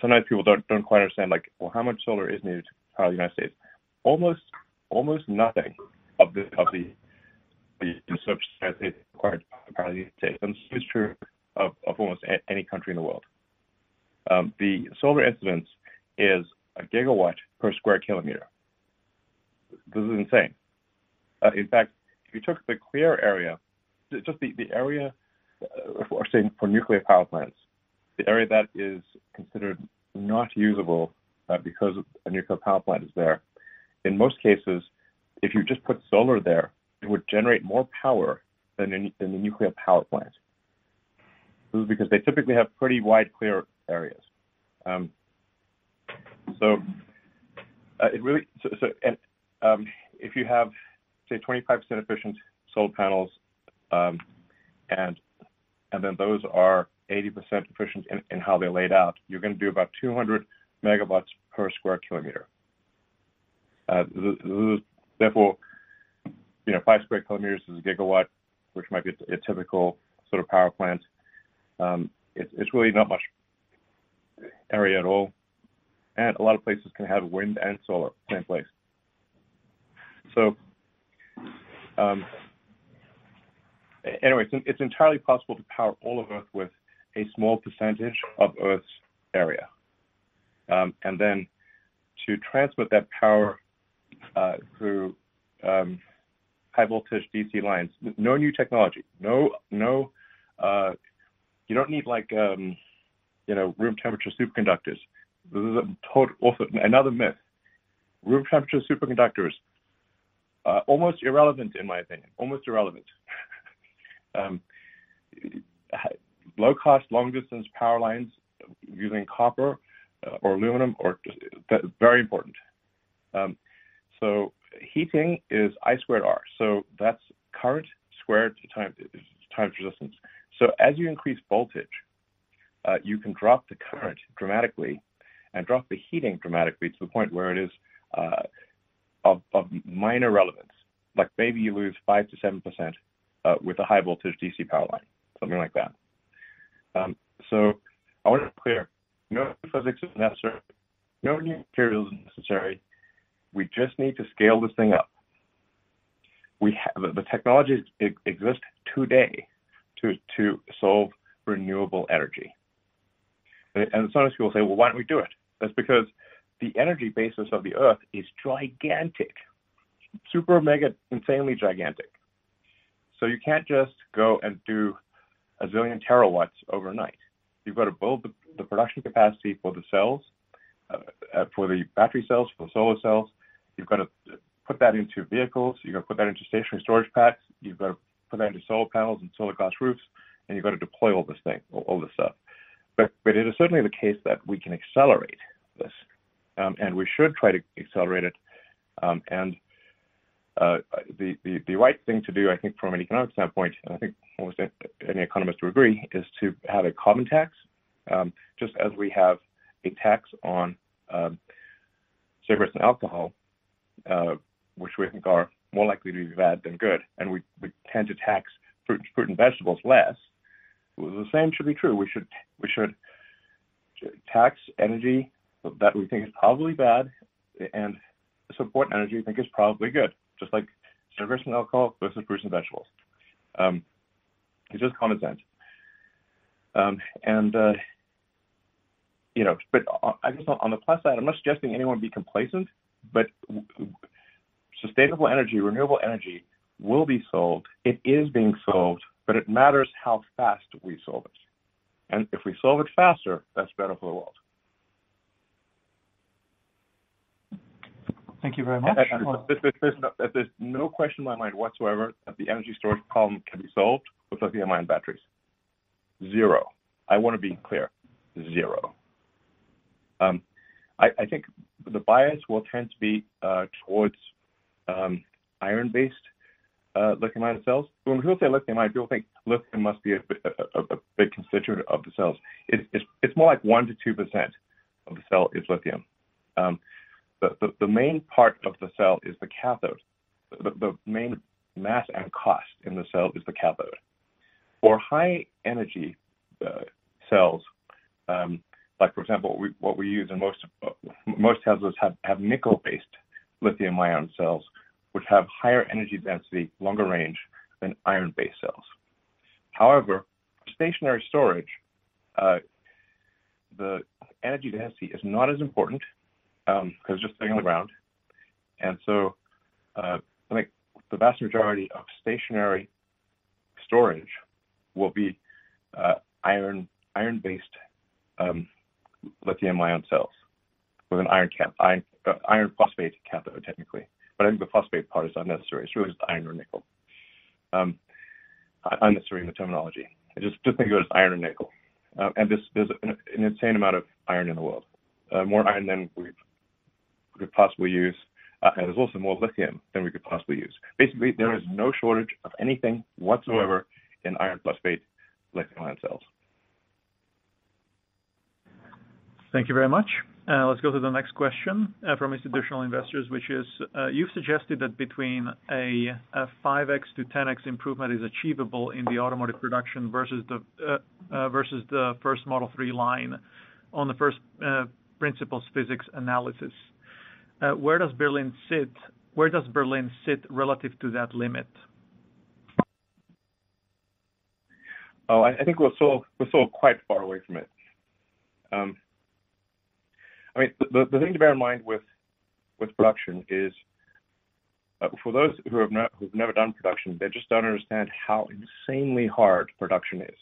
sometimes people don't don't quite understand, like, well, how much solar is needed to power the United States? Almost almost nothing of the of the the United States required to power the United States, and this is true of, of almost a, any country in the world. Um, the solar incidence is a gigawatt per square kilometer. This is insane. Uh, in fact, if you took the clear area, just the, the area uh, for, say, for nuclear power plants, the area that is considered not usable uh, because a nuclear power plant is there, in most cases, if you just put solar there, it would generate more power than in, than the nuclear power plant. This is because they typically have pretty wide clear areas. Um, so uh, it really, so, so and um, if you have, say, twenty-five percent efficient solar panels, um, and and then those are eighty percent efficient in, in how they're laid out, you're going to do about two hundred megawatts per square kilometer. Uh, this, this, therefore, you know, five square kilometers is a gigawatt, which might be a typical sort of power plant. Um, it, it's really not much area at all, and a lot of places can have wind and solar same place. So, um, anyway, it's, it's entirely possible to power all of Earth with a small percentage of Earth's area, um, and then to transmit that power uh, through um, high voltage D C lines. No new technology. No, no. Uh, you don't need like um, you know, room temperature superconductors. This is a total, also another myth. Room temperature superconductors, uh, almost irrelevant in my opinion, almost irrelevant. um, low cost, long distance power lines using copper uh, or aluminum, or just, that's very important. Um, so heating is I squared R. So that's current squared times times resistance. So as you increase voltage, uh, you can drop the current dramatically and drop the heating dramatically to the point where it is uh, of, of minor relevance. Like maybe you lose five to seven percent uh, with a high voltage D C power line, something like that. Um, so I want to be clear, no physics is necessary, no new materials is necessary. We just need to scale this thing up. We have, the technologies exist today to, to solve renewable energy. And sometimes people say, well, why don't we do it? That's because the energy basis of the Earth is gigantic, super mega, insanely gigantic. So you can't just go and do a zillion terawatts overnight. You've got to build the, the production capacity for the cells, uh, uh, for the battery cells, for the solar cells. You've got to put that into vehicles. You've got to put that into stationary storage packs. You've got to put that into solar panels and solar glass roofs, and you've got to deploy all this thing, all, all this stuff. But, but it is certainly the case that we can accelerate this, um, and we should try to accelerate it. Um, and uh, the, the the right thing to do, I think, from an economic standpoint, and I think almost any economist would agree, is to have a carbon tax, um, just as we have a tax on um, cigarettes and alcohol, uh, which we think are more likely to be bad than good, and we, we tend to tax fruit, fruit and vegetables less. The same should be true. We should we should tax energy that we think is probably bad and support energy we think is probably good, just like cigarettes and alcohol versus fruits and vegetables. Um, it's just common sense. Um, and, uh, you know, but I guess on the plus side, I'm not suggesting anyone be complacent, but sustainable energy, renewable energy will be solved. It is being solved, but it matters how fast we solve it. And if we solve it faster, that's better for the world. Thank you very much. And, and there's, there's, there's, no, there's no question in my mind whatsoever that the energy storage problem can be solved with lithium-ion batteries. Zero. I want to be clear. Zero. Um, I, I think the bias will tend to be uh, towards um, iron-based uh, lithium-ion cells. When people say lithium-ion, people think lithium must be a, a, a big constituent of the cells. It, it's, it's more like one to two percent of the cell is lithium. Um, the, the, the main part of the cell is the cathode. The, the main mass and cost in the cell is the cathode. For high-energy uh, cells, um, like for example, we, what we use in most uh, most Teslas have, have nickel-based lithium-ion cells, which have higher energy density, longer range than iron-based cells. However, for stationary storage, uh, the energy density is not as important because um, it's just sitting on the ground, and so uh, I think the vast majority of stationary storage will be uh, iron iron-based um, lithium-ion cells with an iron cap, iron, uh, iron phosphate cathode technically, but I think the phosphate part is unnecessary. It's really just iron or nickel. Um, unnecessary in the terminology. I just just think of it as iron and nickel. Uh, and this, there's an, an insane amount of iron in the world, uh, more iron than we could possibly use, uh, and there's also more lithium than we could possibly use. Basically, there is no shortage of anything whatsoever in iron phosphate lithium-ion cells. Thank you very much. Uh, let's go to the next question uh, from institutional investors, which is, uh, you've suggested that between a, a five x to ten x improvement is achievable in the automotive production versus the uh, uh, versus the first Model three line on the first uh, principles physics analysis. Uh, where does Berlin sit? Where does Berlin sit relative to that limit? Oh, I, I think we're still we're still quite far away from it. Um, I mean, the, the thing to bear in mind with with production is, uh, for those who have not, who've never done production, they just don't understand how insanely hard production is.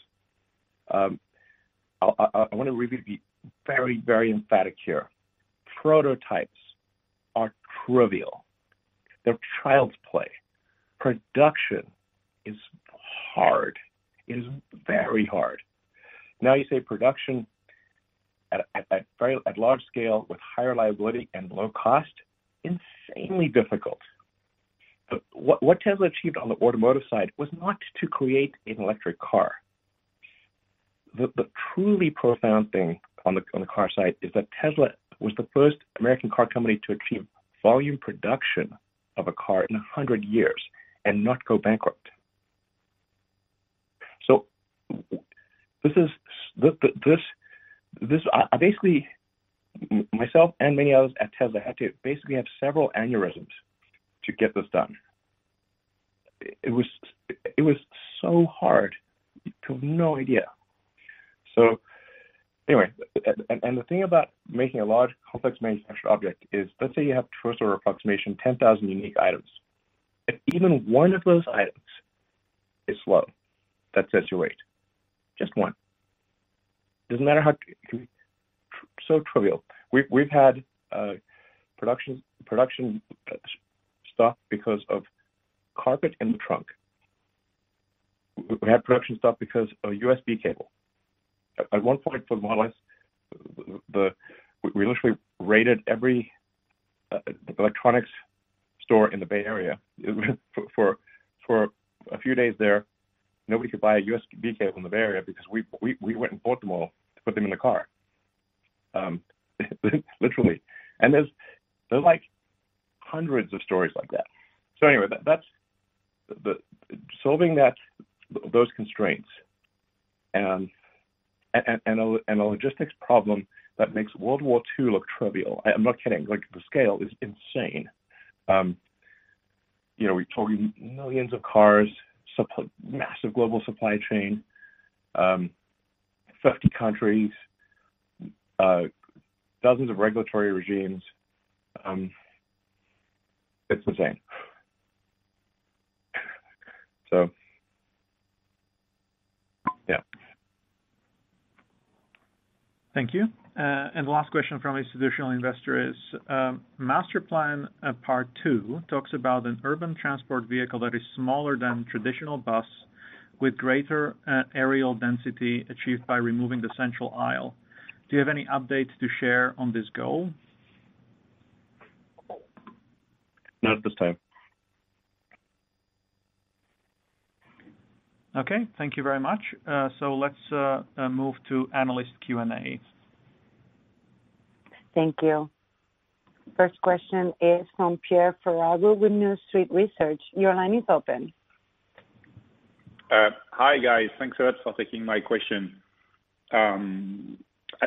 Um, I, I, I want to really be very, very emphatic here. Prototypes are trivial; they're child's play. Production is hard; it is very hard. Now you say production. At, at, very, at large scale with high reliability and low cost, insanely difficult. But what, what Tesla achieved on the automotive side was not to create an electric car. The, the truly profound thing on the, on the car side is that Tesla was the first American car company to achieve volume production of a car in one hundred years and not go bankrupt. So this is this. This, I basically, myself and many others at Tesla had to basically have several aneurysms to get this done. It was it was so hard, you have no idea. So anyway, and, and the thing about making a large, complex manufactured object is, let's say you have first order approximation, ten thousand unique items. If even one of those items is slow, that sets your weight. Just one. Doesn't matter how it can be so trivial. We've we've had uh, production production stop because of carpet in the trunk. We had production stop because of a U S B cable. At, at one point for the Model S, the we literally raided every uh, electronics store in the Bay Area for, for for a few days there. Nobody could buy a U S B cable in the Bay Area because we we, we went and bought them all to put them in the car, um, literally. And there's there's like hundreds of stories like that. So anyway, that, that's the solving that those constraints and and and a, and a logistics problem that makes World War Two look trivial. I, I'm not kidding. Like the scale is insane. Um, you know, we're talking millions of cars. Supply, massive global supply chain, um, fifty countries, uh, dozens of regulatory regimes. Um, it's insane. So, yeah. Thank you. Uh, and the last question from institutional investor is, um, Master Plan uh, Part two talks about an urban transport vehicle that is smaller than traditional bus with greater uh, aerial density achieved by removing the central aisle. Do you have any updates to share on this goal? Not at this time. Okay, thank you very much. Uh, so let's uh, uh, move to analyst Q and A. Thank you. First question is from Pierre Ferragu with New Street Research. Your line is open. Uh, hi, guys. Thanks a lot for taking my question. Um,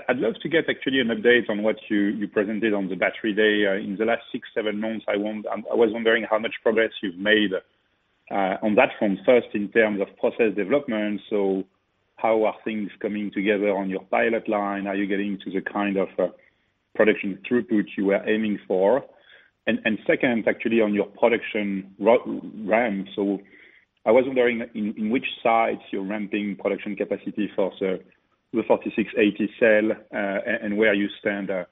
I'd love to get actually an update on what you, you presented on the battery day. Uh, in the last six, seven months, I, want, I was wondering how much progress you've made Uh, on that front, first in terms of process development. So how are things coming together on your pilot line? Are you getting to the kind of uh, production throughput you were aiming for? And, and second, actually on your production ramp. So I was wondering in, in which sites you're ramping production capacity for the, the forty-six eighty cell uh, and, and where you stand uh,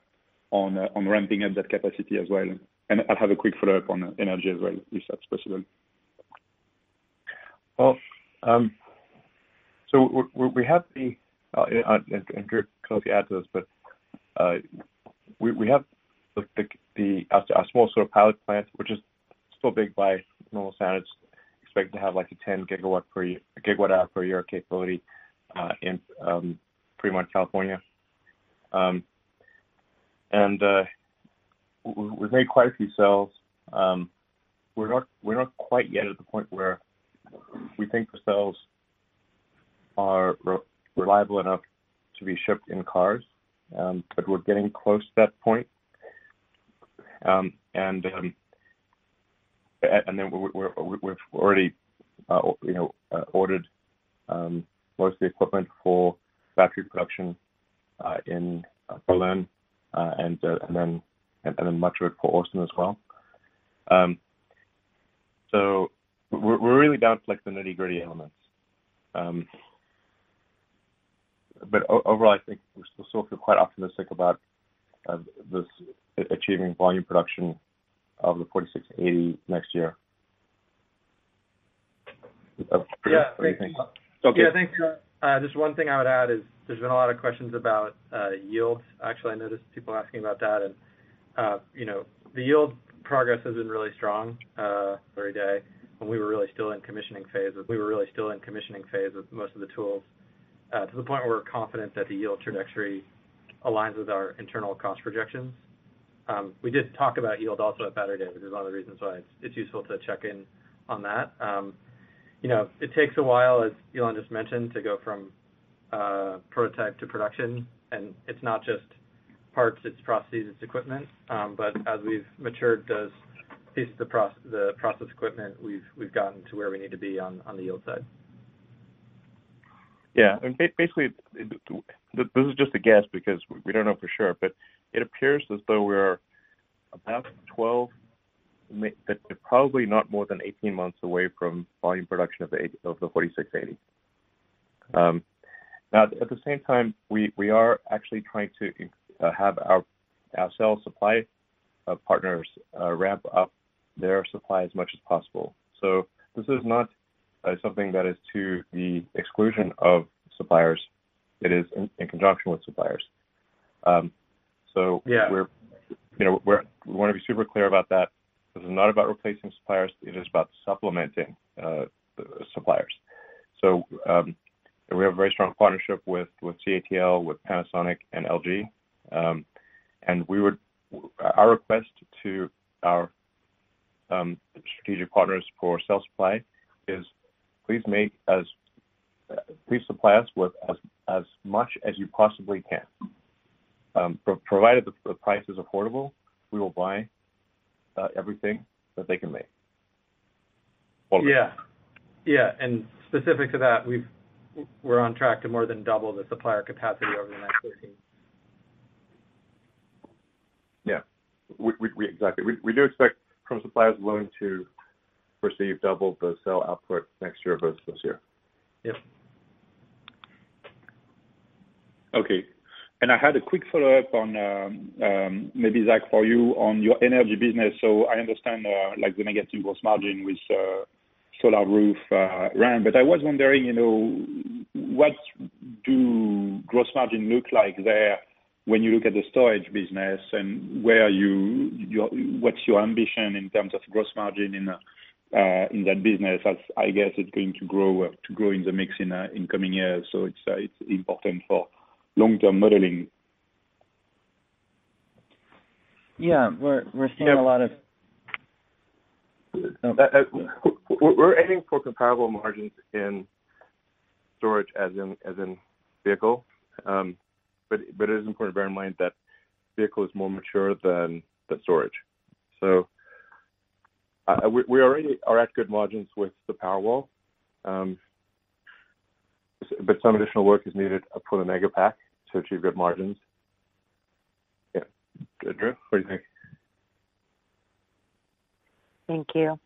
on, uh, on ramping up that capacity as well. And I'll have a quick follow-up on energy as well, if that's possible. Well, um, so we, we have the, uh, and, and Drew can add to this, but uh, we, we have the, the, the our, our small sort of pilot plant, which is still big by normal standards, expected to have like a ten gigawatt per year, gigawatt hour per year capability uh, in um, Fremont, California. Um, and uh, we, we've made quite a few cells. Um, we're not we're not quite yet at the point where we think the cells are re- reliable enough to be shipped in cars, um, but we're getting close to that point. Um, and um, and then we're, we're, we've already, uh, you know, uh, ordered um, most of the equipment for battery production uh, in Berlin, uh, and uh, and then and, and then much of it for Austin as well. Um, so. We're really down to like the nitty gritty elements, um, but overall, I think we still sort of quite optimistic about uh, this achieving volume production of the forty-six eighty next year. Uh, yeah, thank you. Okay. Yeah, thanks. Uh, just one thing I would add is there's been a lot of questions about uh, yield. Actually, I noticed people asking about that, and uh, you know, the yield progress has been really strong uh, every day. When we were really still in commissioning phase, we were really still in commissioning phase with most of the tools, uh, to the point where we're confident that the yield trajectory aligns with our internal cost projections. Um, we did talk about yield also at Battery Day, which is one of the reasons why it's, it's useful to check in on that. Um, you know, it takes a while, as Elon just mentioned, to go from uh, prototype to production, and it's not just parts, it's processes, it's equipment. Um, but as we've matured those piece of the process, the process equipment, we've we've gotten to where we need to be on, on the yield side. Yeah, and basically, this is just a guess because we don't know for sure, but it appears as though we're about twelve, that probably not more than eighteen months away from volume production of the of the forty-six eighty. Um, now, at the same time, we, we are actually trying to uh, have our our cell supply uh, partners uh, ramp up their supply as much as possible. So this is not uh, something that is to the exclusion of suppliers. It is in, in conjunction with suppliers. Um, so yeah. we're, you know, we're, we want to be super clear about that. This is not about replacing suppliers. It is about supplementing uh, the suppliers. So um, we have a very strong partnership with, with C A T L, with Panasonic and L G. Um, and we would, our request to our Um, strategic partners for cell supply is please make as uh, please supply us with as as much as you possibly can. Um, pro- provided the, the price is affordable, we will buy uh, everything that they can make. Yeah, yeah, and specific to that, we've we're on track to more than double the supplier capacity over the next thirteen. Yeah, we, we, we exactly we we do expect from suppliers willing to receive double the cell output next year versus this year. Yep. Okay. And I had a quick follow-up on um, um, maybe, Zach, for you on your energy business. So I understand uh, like the negative gross margin with uh, solar roof uh, ramp, but I was wondering, you know, what do gross margin look like there when you look at the storage business and where you, your, what's your ambition in terms of gross margin in uh, in that business, as I guess it's going to grow uh, to grow in the mix in uh, in coming years. So it's uh, it's important for long-term modeling. Yeah, we're we're seeing yeah. a lot of. Oh. Uh, we're aiming for comparable margins in storage, as in as in vehicle, um, but but it is important to bear in mind that vehicle is more mature than the storage. So uh, we, we already are at good margins with the Powerwall, um, but some additional work is needed for the Megapack to achieve good margins. Yeah, Drew, what do you think? Thank you.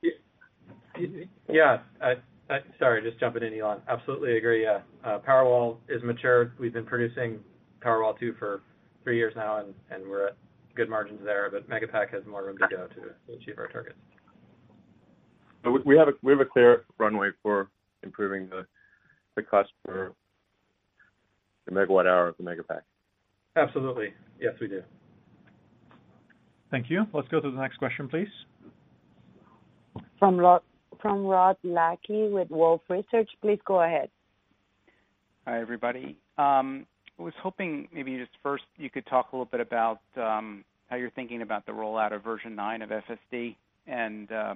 Yeah, I, I, sorry, just jumping in, Elon. Absolutely agree. Yeah, uh, Powerwall is mature. We've been producing Powerwall two for three years now, and, and we're at good margins there. But Megapack has more room to go to achieve our targets. But we have a we have a clear runway for improving the the cost per the megawatt hour of the Megapack. Absolutely. Yes, we do. Thank you. Let's go to the next question, please. From Rod, from Rod Lackey with Wolf Research. Please go ahead. Hi, everybody. Um, I was hoping maybe just first you could talk a little bit about um, how you're thinking about the rollout of version nine of F S D and uh,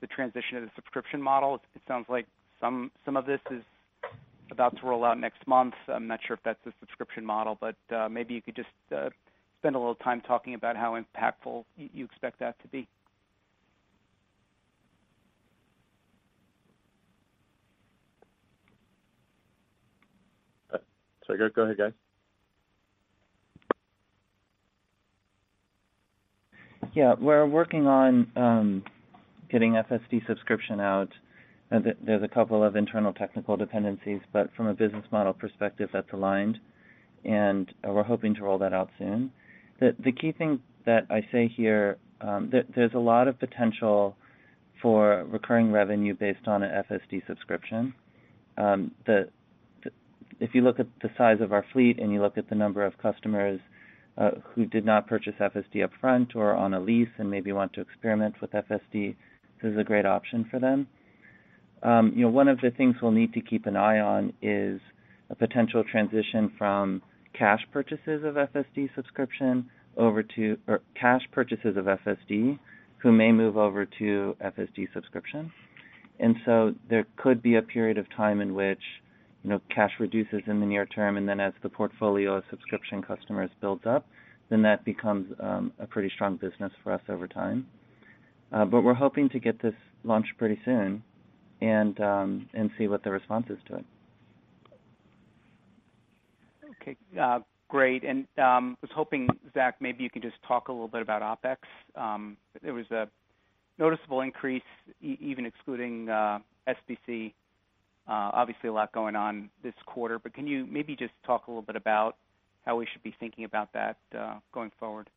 the transition to the subscription model. It sounds like some some of this is about to roll out next month. I'm not sure if that's the subscription model, but uh, maybe you could just uh, spend a little time talking about how impactful you expect that to be. So go, go ahead, guys. Yeah, we're working on um, getting F S D subscription out. Uh, th- there's a couple of internal technical dependencies, but from a business model perspective, that's aligned, and uh, we're hoping to roll that out soon. The, the key thing that I say here, um, th- there's a lot of potential for recurring revenue based on an F S D subscription. Um, the If you look at the size of our fleet and you look at the number of customers uh, who did not purchase F S D upfront or on a lease and maybe want to experiment with F S D, this is a great option for them. Um, you know, one of the things we'll need to keep an eye on is a potential transition from cash purchases of F S D subscription over to or cash purchases of F S D who may move over to F S D subscription. And so there could be a period of time in which you know, cash reduces in the near term, and then as the portfolio of subscription customers builds up, then that becomes um, a pretty strong business for us over time. Uh, but we're hoping to get this launched pretty soon and um, and see what the response is to it. Okay, uh, great. And I um, was hoping, Zach, maybe you could just talk a little bit about OpEx. Um, there was a noticeable increase, e- even excluding uh, S B C. Uh, obviously a lot going on this quarter, but can you maybe just talk a little bit about how we should be thinking about that uh, going forward?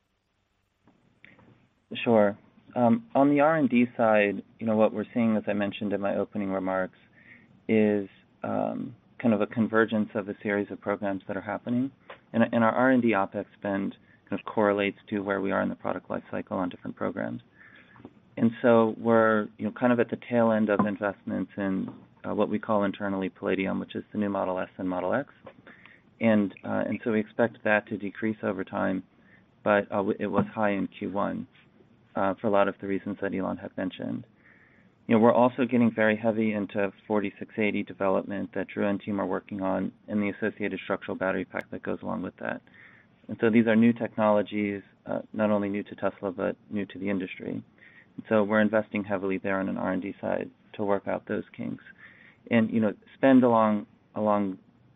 Sure. Um, on the R and D side, you know, what we're seeing, as I mentioned in my opening remarks, is um, kind of a convergence of a series of programs that are happening. And, and our R and D OPEX spend kind of correlates to where we are in the product life cycle on different programs. And so we're, you know, kind of at the tail end of investments in Uh, what we call internally Palladium, which is the new Model S and Model X. And uh, and so we expect that to decrease over time, but uh, w- it was high in Q one uh, for a lot of the reasons that Elon had mentioned. You know, we're also getting very heavy into forty-six eighty development that Drew and team are working on and the associated structural battery pack that goes along with that. And so these are new technologies, uh, not only new to Tesla, but new to the industry. And so we're investing heavily there on an R and D side to work out those kinks. And, you know, spend along along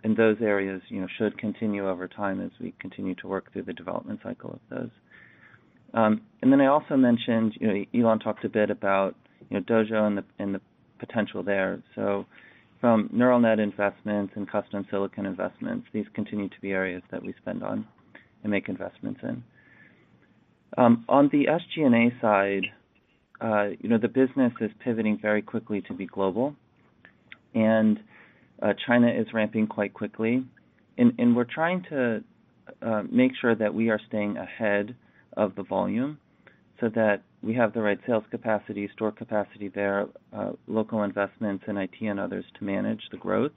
in those areas, you know, should continue over time as we continue to work through the development cycle of those. Um, and then I also mentioned, you know, Elon talked a bit about, you know, Dojo and the, and the potential there. So from neural net investments and custom silicon investments, these continue to be areas that we spend on and make investments in. Um, on the S G and A side, uh, you know, the business is pivoting very quickly to be global. And uh, China is ramping quite quickly. And, and we're trying to uh, make sure that we are staying ahead of the volume so that we have the right sales capacity, store capacity there, uh, local investments in I T and others to manage the growth,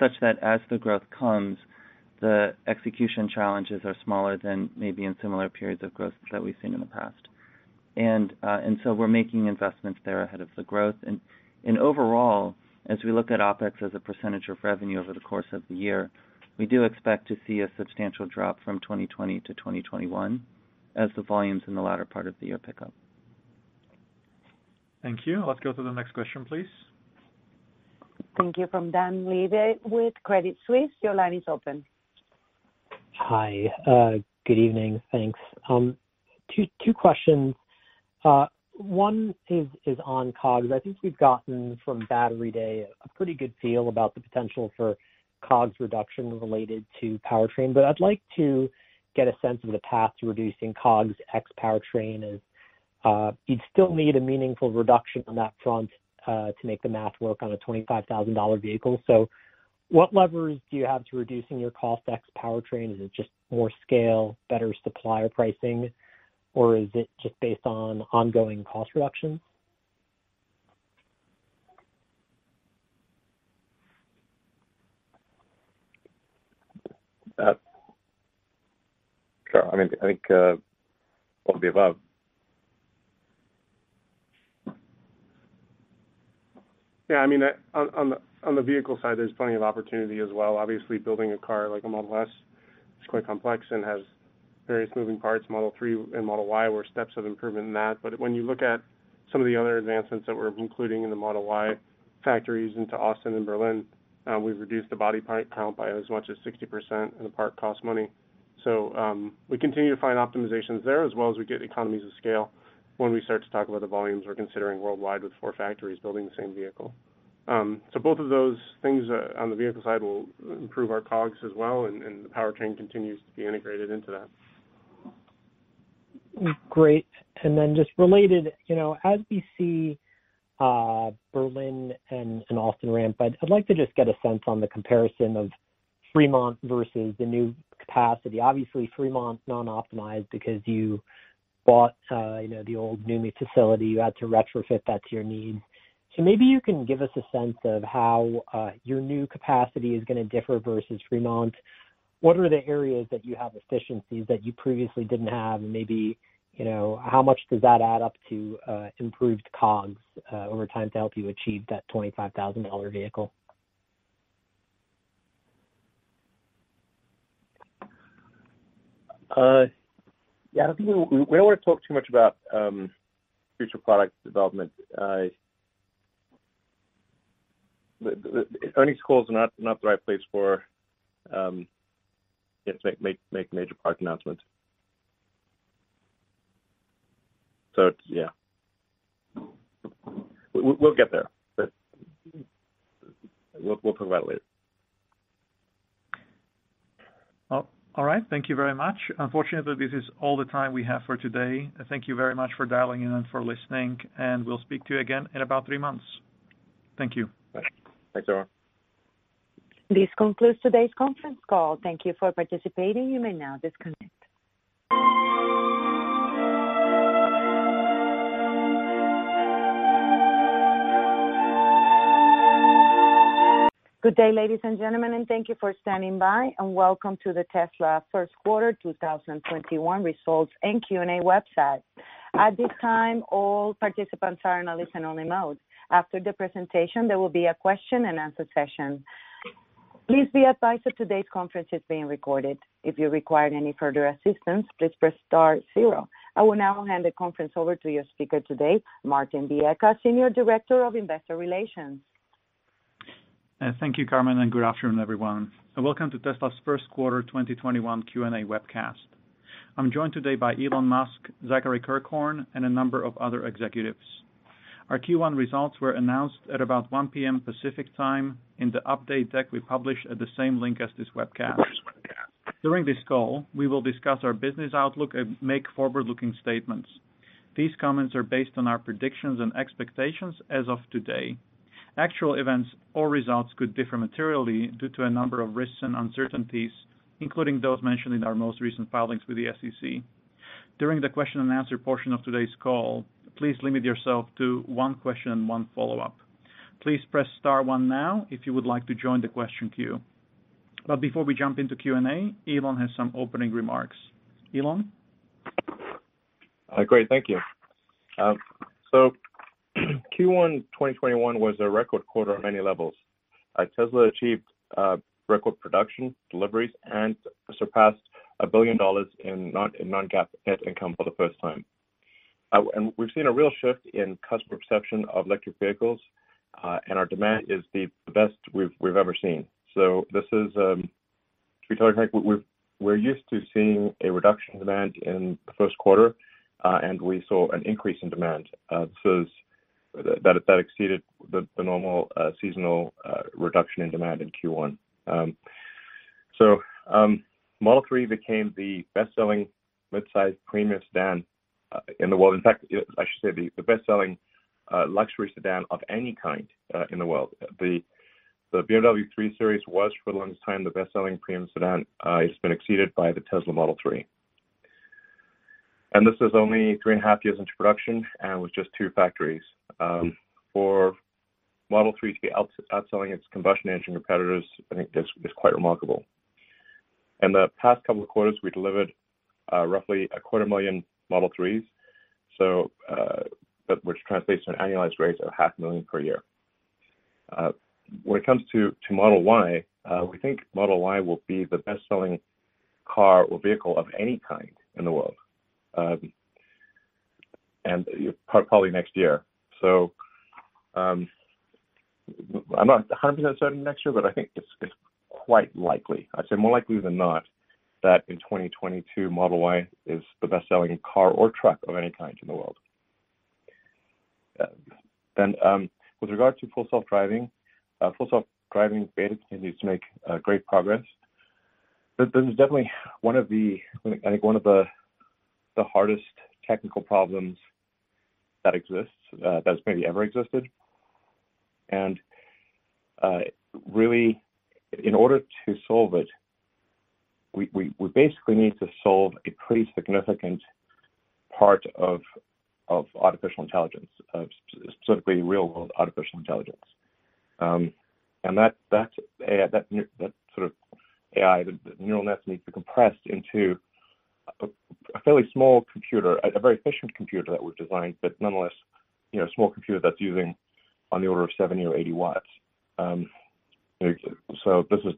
such that as the growth comes, the execution challenges are smaller than maybe in similar periods of growth that we've seen in the past. And uh, and so we're making investments there ahead of the growth. And, and overall, as we look at OPEX as a percentage of revenue over the course of the year, we do expect to see a substantial drop from twenty twenty to twenty twenty-one as the volumes in the latter part of the year pick up. Thank you. Let's go to the next question, please. Thank you. From Dan Levy with Credit Suisse, your line is open. Hi. Uh, good evening. Thanks. Um, two two questions. Uh, one is, is on COGS. I think we've gotten from Battery Day a pretty good feel about the potential for COGS reduction related to powertrain, but I'd like to get a sense of the path to reducing COGS ex powertrain. As uh, you'd still need a meaningful reduction on that front Uh, to make the math work on a twenty-five thousand dollars vehicle. So what levers do you have to reducing your cost X powertrain? Is it just more scale, better supplier pricing, or is it just based on ongoing cost reductions? Uh, sure. I mean, I think uh, all of the above. Yeah, I mean, on, on the on the vehicle side, there's plenty of opportunity as well. Obviously, building a car like a Model S is quite complex and has various moving parts. Model three and Model Y were steps of improvement in that. But when you look at some of the other advancements that we're including in the Model Y factories into Austin and Berlin, uh, we've reduced the body part count by as much as sixty percent, and the part costs money. So um, we continue to find optimizations there, as well as we get economies of scale. When we start to talk about the volumes we're considering worldwide with four factories building the same vehicle. Um, so both of those things uh, on the vehicle side will improve our COGS as well, and, and the powertrain continues to be integrated into that. Great. And then just related, you know, as we see uh, Berlin and, and Austin ramp, I'd, I'd like to just get a sense on the comparison of Fremont versus the new capacity. Obviously, Fremont non-optimized because you bought, uh, you know, the old NUMMI facility, you had to retrofit that to your needs. So maybe you can give us a sense of how uh, your new capacity is going to differ versus Fremont. What are the areas that you have efficiencies that you previously didn't have? And maybe, you know, how much does that add up to uh, improved COGS uh, over time to help you achieve that twenty-five thousand dollars vehicle? Uh Yeah, I don't think we, we don't want to talk too much about um, future product development. Uh, the, the, the earnings calls are not, not the right place for um, to make, make make major product announcements. So it's, yeah, we, we'll get there, but we'll we'll talk about it later. Oh. All right. Thank you very much. Unfortunately, this is all the time we have for today. Thank you very much for dialing in and for listening, and we'll speak to you again in about three months. Thank you. Thanks, everyone. This concludes today's conference call. Thank you for participating. You may now disconnect. Good day, ladies and gentlemen, and thank you for standing by, and welcome to the Tesla First Quarter twenty twenty-one Results and Q and A website. At this time, all participants are in a listen-only mode. After the presentation, there will be a question-and-answer session. Please be advised that today's conference is being recorded. If you require any further assistance, please press star zero. I will now hand the conference over to your speaker today, Martin Vieca, Senior Director of Investor Relations. Uh, thank you, Carmen, and good afternoon, everyone. And welcome to Tesla's First Quarter twenty twenty-one Q and A webcast. I'm joined today by Elon Musk, Zachary Kirkhorn, and a number of other executives. Our Q one results were announced at about one p.m. Pacific time in the update deck we published at the same link as this webcast. During this call, we will discuss our business outlook and make forward-looking statements. These comments are based on our predictions and expectations as of today. Actual events or results could differ materially due to a number of risks and uncertainties, including those mentioned in our most recent filings with the S E C. During the question and answer portion of today's call, please limit yourself to one question and one follow-up. Please press star one now if you would like to join the question queue. But before we jump into Q and A, Elon has some opening remarks. Elon? Uh, great, thank you. Um, so Q one twenty twenty-one was a record quarter on many levels. Uh, Tesla achieved uh, record production, deliveries, and surpassed a billion dollars in, non- in non-GAAP net income for the first time. Uh, and we've seen a real shift in customer perception of electric vehicles, uh, and our demand is the best we've we've ever seen. So this is, um, to be totally frank, we're used to seeing a reduction in demand in the first quarter, uh, and we saw an increase in demand. Uh, this is that that exceeded the, the normal uh, seasonal uh, reduction in demand in Q one. Um, so um, Model three became the best-selling mid-sized premium sedan uh, in the world. In fact, I should say the, the best-selling uh, luxury sedan of any kind uh, in the world. The The B M W three Series was, for the longest time, the best-selling premium sedan. Uh, it's been exceeded by the Tesla Model three. And this is only three and a half years into production and with just two factories. Um, for Model three to be out- outselling its combustion engine competitors, I think is, is quite remarkable. In the past couple of quarters, we delivered uh, roughly a quarter million Model threes, so uh, that, which translates to an annualized rate of half a million per year. Uh, When it comes to, to Model Y, uh, we think Model Y will be the best-selling car or vehicle of any kind in the world, um, and probably next year. So um, I'm not one hundred percent certain next year, but I think it's, it's quite likely. I'd say more likely than not that in twenty twenty-two, Model Y is the best-selling car or truck of any kind in the world. Uh, then um, with regard to full self-driving, Uh, full self-driving beta continues to make uh, great progress. But this is definitely one of the, I think, one of the the hardest technical problems that exists, uh, that's maybe ever existed. And uh, really, in order to solve it, we, we, we basically need to solve a pretty significant part of of artificial intelligence, uh, specifically real-world artificial intelligence. Um, and that that, uh, that that sort of A I, the, the neural nets need to be compressed into a, a fairly small computer, a, a very efficient computer that we've designed, but nonetheless, you know, a small computer that's using on the order of seventy or eighty watts. Um, so this is,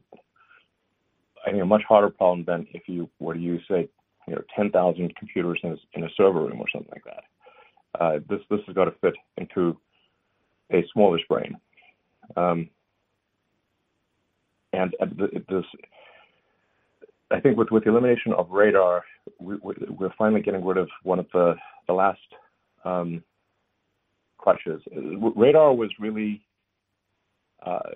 I think, a much harder problem than if you were to use, say, you know, ten thousand computers in a, in a server room or something like that. Uh, this this has got to fit into a smallish brain. Um, and uh, this, I think with, with the elimination of radar, we, we're finally getting rid of one of the, the last um, crutches. Radar was really, uh,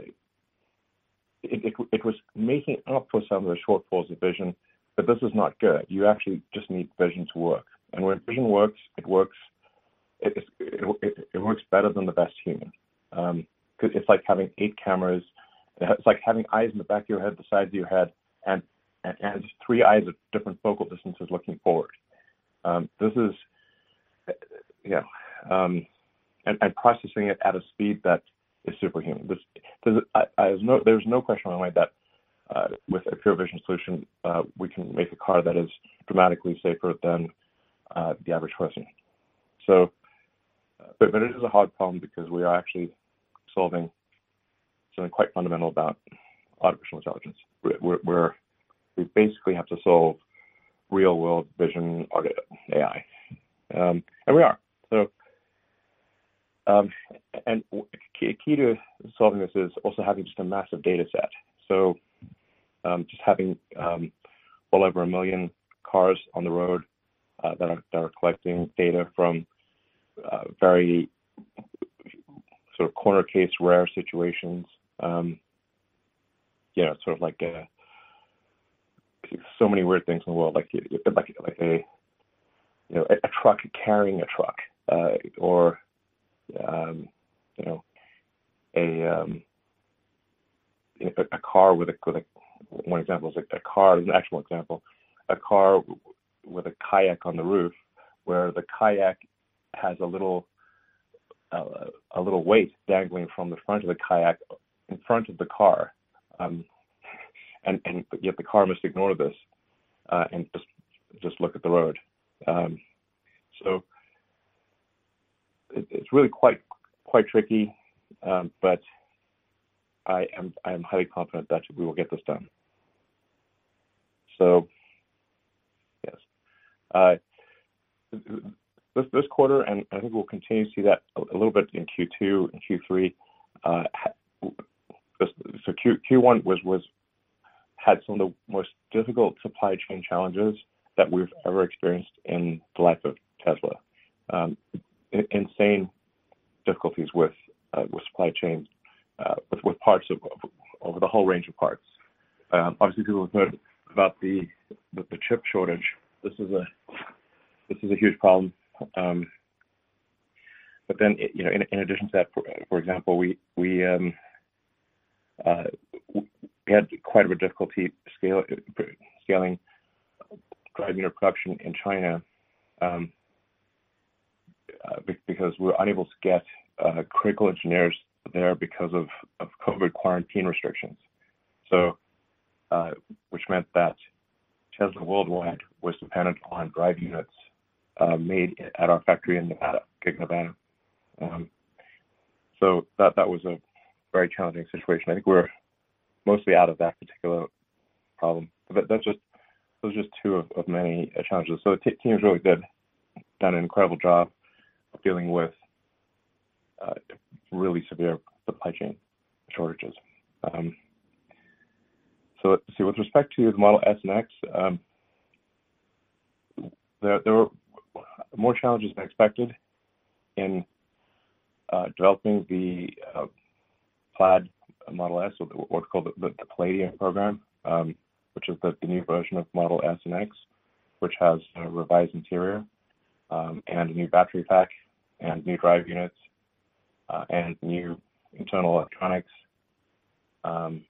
it, it, it was making up for some of the shortfalls of vision, but this is not good. You actually just need vision to work. And when vision works, it works, it, it, it, it works better than the best human. Um, It's like having eight cameras. It's like having eyes in the back of your head, the sides of your head, and and, and three eyes at different focal distances looking forward. Um, this is, you know, um, and, and processing it at a speed that is superhuman. This, this I, I, there's no there's no question in my mind that uh, with a pure vision solution, uh, we can make a car that is dramatically safer than uh, the average person. So, but but it is a hard problem because we are actually solving something quite fundamental about artificial intelligence. We're, we're, we basically have to solve real-world vision A I, um, and we are. So, um, and key, key to solving this is also having just a massive data set. So, um, just having um, well over a million cars on the road uh, that are that are collecting data from uh, very sort of corner case, rare situations, um, you know, sort of like a, so many weird things in the world, like like like a, you know, a, a truck carrying a truck, uh, or, um, you know, a um, a car with a with a one example is a, a car, an actual example, a car with a kayak on the roof, where the kayak has a little uh, a little weight dangling from the front of the kayak in front of the car, um, and and yet the car must ignore this uh, and just just look at the road. Um, so it, it's really quite quite tricky, um, but I am I am highly confident that we will get this done. So yes, uh, this this quarter, and I think we'll continue to see that a, a little bit in Q two and Q three. Uh, so Q, Q1 was was had some of the most difficult supply chain challenges that we've ever experienced in the life of Tesla. Um, insane difficulties with uh, with supply chains, uh, with, with parts of, of over the whole range of parts. Um, obviously, people have heard about the, the the chip shortage. This is a this is a huge problem. Um, but then, you know, in, in addition to that, for, for example, we we um, uh, we had quite a bit of difficulty scale, scaling. drive unit production in China um, uh, because we were unable to get uh, critical engineers there because of, of COVID quarantine restrictions. So, uh, which meant that Tesla worldwide was dependent on drive units uh, made at our factory in Nevada, Gig Nevada. Um, so that that was a very challenging situation. I think we're mostly out of that particular problem, but that's just Those are just two of, of many challenges. So the t- team is really good, done an incredible job of dealing with uh, really severe supply chain shortages. Um, so let's see, with respect to the Model S and X, um, there, there were more challenges than expected in uh, developing the uh, Plaid Model S, or what's called the, the Palladium program. Um, which is the, the new version of Model S and X, which has a revised interior um, and a new battery pack and new drive units uh, and new internal electronics um,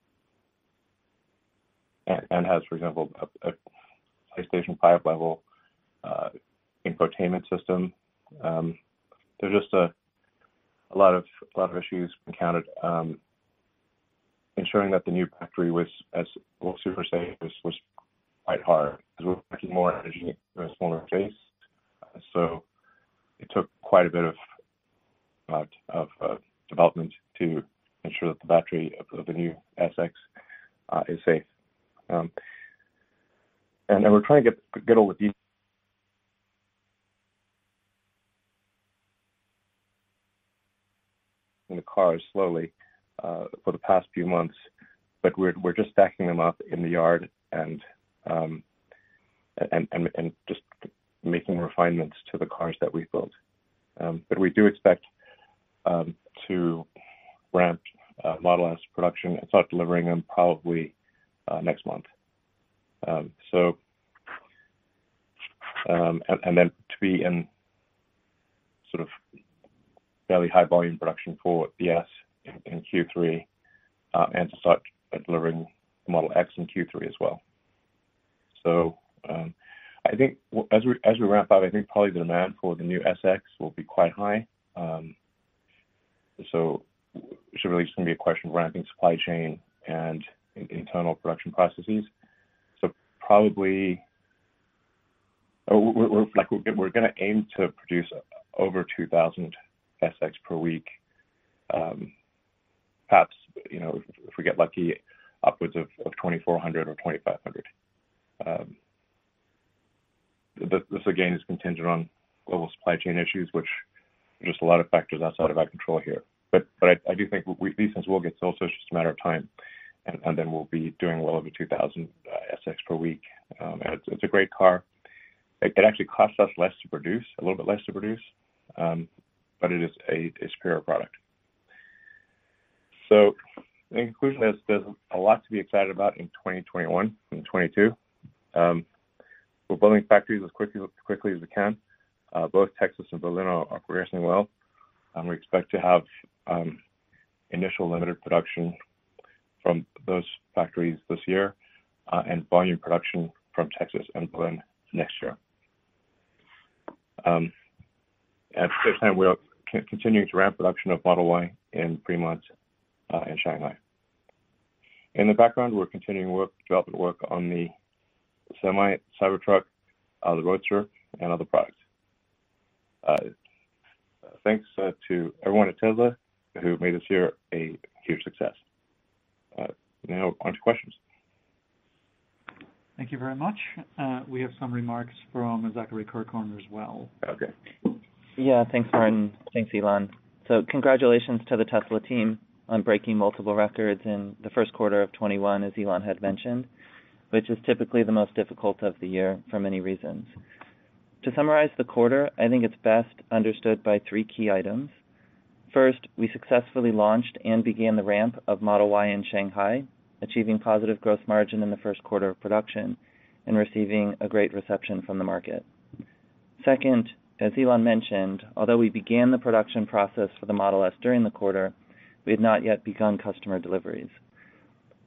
and, and has, for example, a, a PlayStation five level uh, infotainment system. Um, there's just a, a lot of a lot of issues encountered. Um, ensuring that the new battery was, as well, super safe was, was quite hard because we're packing more energy in a smaller space. Uh, so it took quite a bit of uh, of uh, development to ensure that the battery of, of the new S X uh, is safe. Um, and, and we're trying to get, get all the details. In the cars slowly. Uh, for the past few months, but we're we're just stacking them up in the yard and um, and, and and just making refinements to the cars that we've built. Um, but we do expect um, to ramp uh, Model S production and start delivering them probably uh, next month. Um, so um, and, and then to be in sort of fairly high volume production for the S in Q three, uh, and to start delivering Model X in Q three as well. So um, I think as we as we ramp up, I think probably the demand for the new S X will be quite high. Um, so it's really just going to be a question of ramping supply chain and in, internal production processes. So probably oh, we're, we're like we're, we're going to aim to produce over two thousand S X per week. Um, Perhaps, you know, if, if we get lucky, upwards of, of twenty-four hundred or twenty-five hundred. Um, this, this, again, is contingent on global supply chain issues, which are just a lot of factors outside of our control here. But but I, I do think we, these things will get sold, so it's just a matter of time. And, and then we'll be doing well over two thousand uh, S X per week. Um, and it's, it's a great car. It, it actually costs us less to produce, a little bit less to produce, um, but it is a, a superior product. So, in conclusion, there's, there's a lot to be excited about in twenty twenty-one and twenty-two. Um, we're building factories as quickly, quickly as we can. Uh, both Texas and Berlin are, are progressing well. Um, we expect to have um, initial limited production from those factories this year uh, and volume production from Texas and Berlin next year. Um, At the same time, we're continuing to ramp production of Model Y in Fremont uh, and Shanghai. In the background, we're continuing work, development work on the Semi, Cybertruck, uh, the Roadster, and other products. Uh, thanks uh, to everyone at Tesla who made this year a huge success. Uh, now, on to questions. Thank you very much. Uh, we have some remarks from Zachary Kirkhorn as well. Okay. Yeah, thanks, Martin. Thanks, Elon. So congratulations to the Tesla team on breaking multiple records in the first quarter of twenty-one, as Elon had mentioned, which is typically the most difficult of the year for many reasons. To summarize the quarter, I think it's best understood by three key items. First, we successfully launched and began the ramp of Model Y in Shanghai, achieving positive gross margin in the first quarter of production and receiving a great reception from the market. Second, as Elon mentioned, although we began the production process for the Model S during the quarter, we had not yet begun customer deliveries.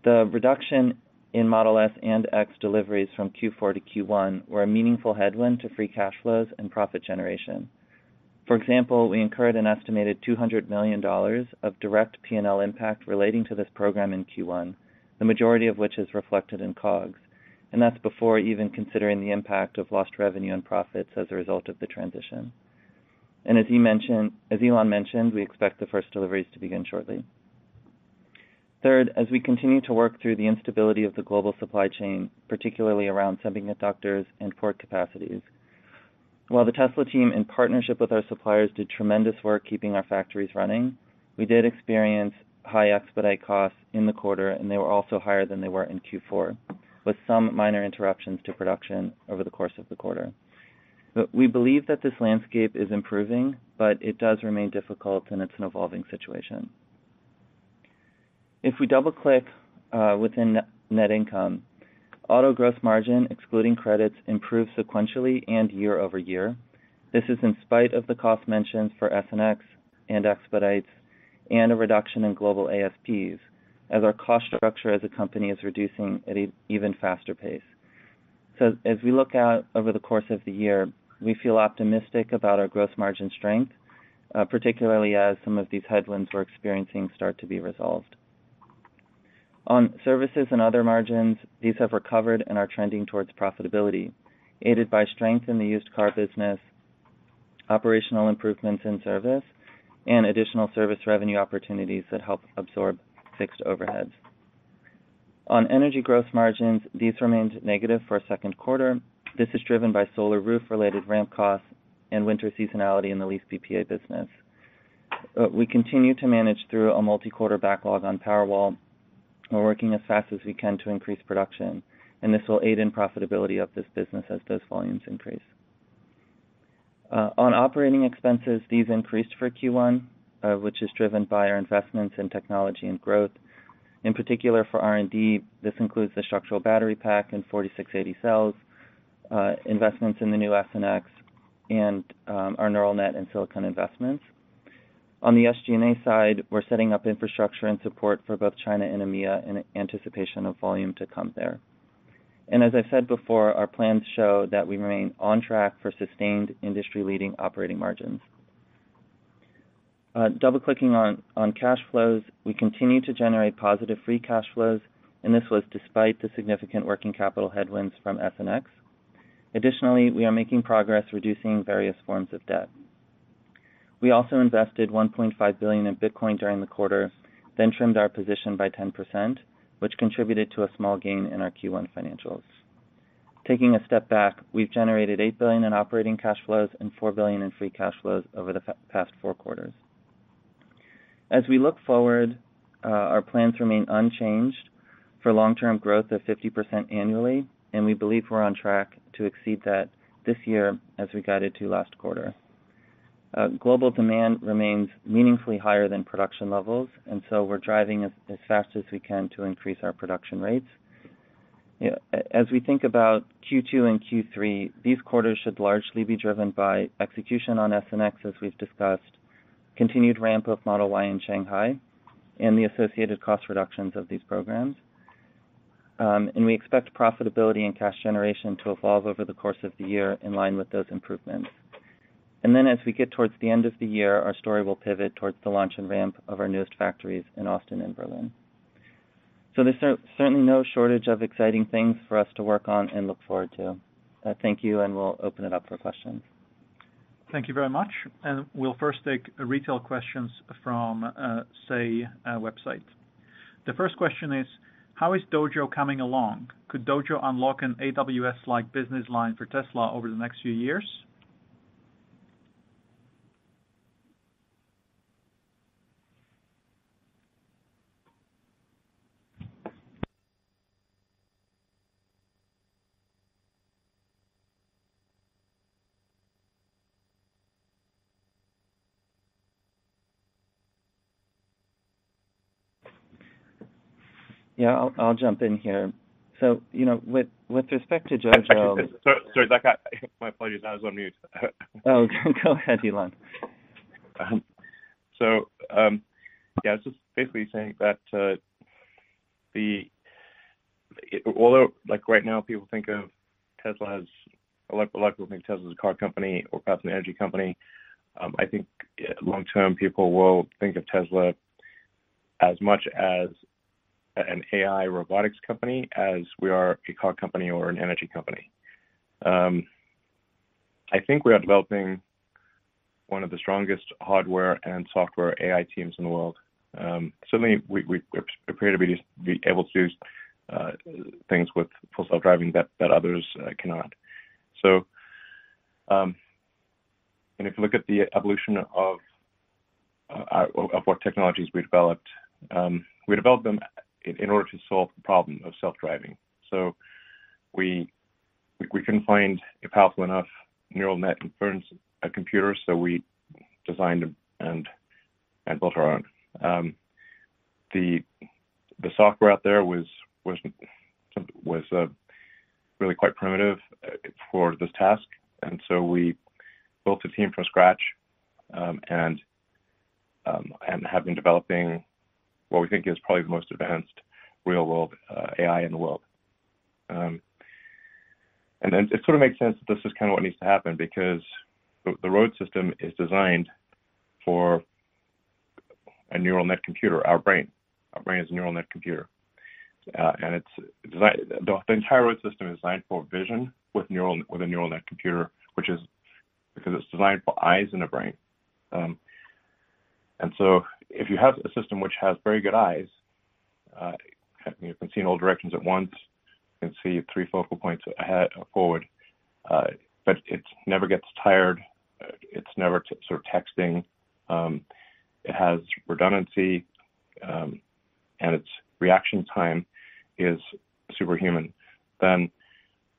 The reduction in Model S and X deliveries from Q four to Q one were a meaningful headwind to free cash flows and profit generation. For example, we incurred an estimated two hundred million dollars of direct P and L impact relating to this program in Q one, the majority of which is reflected in COGS, and that's before even considering the impact of lost revenue and profits as a result of the transition. And as, he mentioned, as Elon mentioned, we expect the first deliveries to begin shortly. Third, as we continue to work through the instability of the global supply chain, particularly around semiconductors and port capacities, while the Tesla team, in partnership with our suppliers, did tremendous work keeping our factories running, we did experience high expedite costs in the quarter, and they were also higher than they were in Q four, with some minor interruptions to production over the course of the quarter. But we believe that this landscape is improving, but it does remain difficult, and it's an evolving situation. If we double-click uh, within net income, auto gross margin, excluding credits, improved sequentially and year over year. This is in spite of the cost mentions for S and X and expedites and a reduction in global A S Ps, as our cost structure as a company is reducing at an even faster pace. So as we look out over the course of the year, we feel optimistic about our gross margin strength, uh, particularly as some of these headwinds we're experiencing start to be resolved. On services and other margins, these have recovered and are trending towards profitability, aided by strength in the used car business, operational improvements in service, and additional service revenue opportunities that help absorb fixed overheads. On energy gross margins, these remained negative for a second quarter. This is driven by solar roof-related ramp costs and winter seasonality in the lease B P A business. Uh, we continue to manage through a multi-quarter backlog on Powerwall. We're working as fast as we can to increase production, and this will aid in profitability of this business as those volumes increase. Uh, on operating expenses, these increased for Q one, uh, which is driven by our investments in technology and growth. In particular for R and D, this includes the structural battery pack and forty-six eighty cells, uh, investments in the new S and X, and um, our neural net and silicon investments. On the S G and A side, we're setting up infrastructure and support for both China and EMEA in anticipation of volume to come there. And as I've said before, our plans show that we remain on track for sustained industry-leading operating margins. Uh, double-clicking on, on cash flows, we continue to generate positive free cash flows, and this was despite the significant working capital headwinds from S and X. Additionally, we are making progress reducing various forms of debt. We also invested one point five billion dollars in Bitcoin during the quarter, then trimmed our position by ten percent, which contributed to a small gain in our Q one financials. Taking a step back, we've generated eight billion dollars in operating cash flows and four billion dollars in free cash flows over the fa- past four quarters. As we look forward, uh, our plans remain unchanged for long-term growth of fifty percent annually, and we believe we're on track to exceed that this year as we guided to last quarter. Uh, global demand remains meaningfully higher than production levels, and so we're driving as, as fast as we can to increase our production rates. You know, as we think about Q two and Q three, these quarters should largely be driven by execution on S and X, as we've discussed, continued ramp of Model Y in Shanghai, and the associated cost reductions of these programs. Um, and we expect profitability and cash generation to evolve over the course of the year in line with those improvements. And then as we get towards the end of the year, our story will pivot towards the launch and ramp of our newest factories in Austin and Berlin. So there's certainly no shortage of exciting things for us to work on and look forward to. Uh, thank you, and we'll open it up for questions. Thank you very much. And we'll first take retail questions from uh, Say uh, website. The first question is, how is Dojo coming along? Could Dojo unlock an A W S-like business line for Tesla over the next few years? Yeah, I'll, I'll jump in here. So, you know, with, with respect to Jojo... Actually, sorry, sorry, Zach, I, my apologies, I was on mute. Oh, go ahead, Elon. Um, so, um, yeah, I was just basically saying that uh, the... It, although, like, right now people think of Tesla as... A lot, a lot of people think Tesla is a car company or perhaps an energy company. Um, I think long-term people will think of Tesla as much as an A I robotics company as we are a car company or an energy company. Um, I think we are developing one of the strongest hardware and software A I teams in the world. Um, certainly, we, we appear to be, be able to do uh, things with full self-driving that, that others uh, cannot. So, um, and if you look at the evolution of, uh, of what technologies we developed, um, we developed them in order to solve the problem of self-driving. So we, we we couldn't find a powerful enough neural net inference a computer, so we designed and and built our own. Um, the the software out there was was was uh, really quite primitive for this task, and so we built a team from scratch um, and um, and have been developing what we think is probably the most advanced real-world uh, A I in the world. Um, and then it sort of makes sense that this is kind of what needs to happen, because the, the road system is designed for a neural net computer, our brain. Our brain is a neural net computer. Uh, and it's designed, the, the entire road system is designed for vision with neural with a neural net computer, which is because it's designed for eyes and a brain. Um, and so if you have a system which has very good eyes, uh, you can see in all directions at once, you can see three focal points ahead or forward, uh, but it never gets tired, it's never t- sort of texting, um, it has redundancy, um, and its reaction time is superhuman, then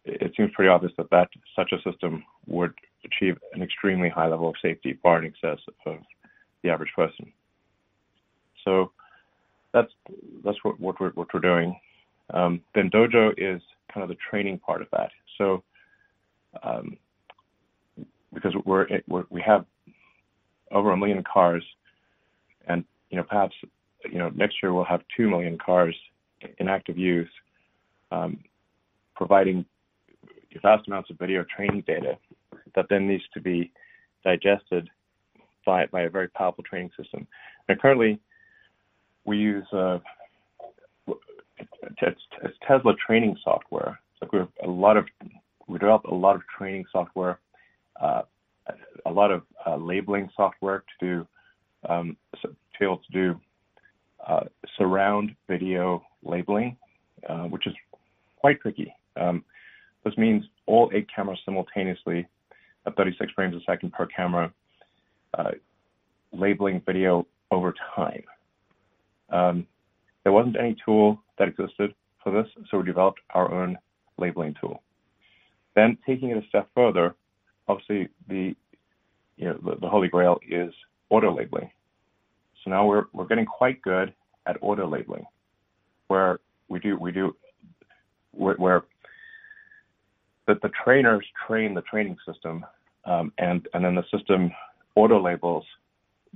it seems pretty obvious that, that such a system would achieve an extremely high level of safety, far in excess of the average person. So that's that's what, what we're what we're doing. Um, then Dojo is kind of the training part of that. So um, because we're, we're we have over a million cars, and you know perhaps you know next year we'll have two million cars in active use, um, providing vast amounts of video training data that then needs to be digested by by a very powerful training system. And currently, we use uh, it's, it's Tesla training software. So we have a lot of we develop a lot of training software, uh, a lot of uh, labeling software to do um, so to be able to do uh, surround video labeling, uh, which is quite tricky. Um, this means all eight cameras simultaneously at thirty-six frames a second per camera, uh, labeling video over time. Um, there wasn't any tool that existed for this, so we developed our own labeling tool. Then taking it a step further, obviously the you know the, the holy grail is auto labeling. So now we're we're getting quite good at auto labeling, where we do we do where, where the, the trainers train the training system, um, and and then the system auto labels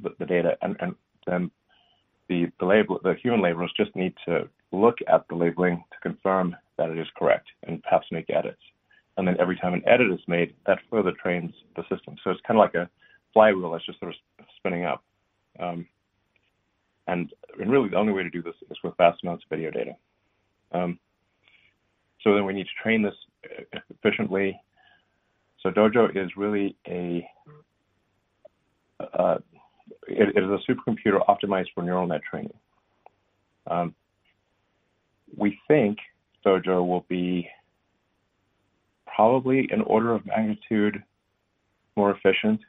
the, the data, and and then The, the label, the human labelers just need to look at the labeling to confirm that it is correct and perhaps make edits. And then every time an edit is made, that further trains the system. So it's kind of like a flywheel that's just sort of spinning up. Um, and, and really the only way to do this is with vast amounts of video data. Um, so then we need to train this efficiently. So Dojo is really a, uh, it, it is a supercomputer optimized for neural net training. Um, we think Dojo will be probably an order of magnitude more efficient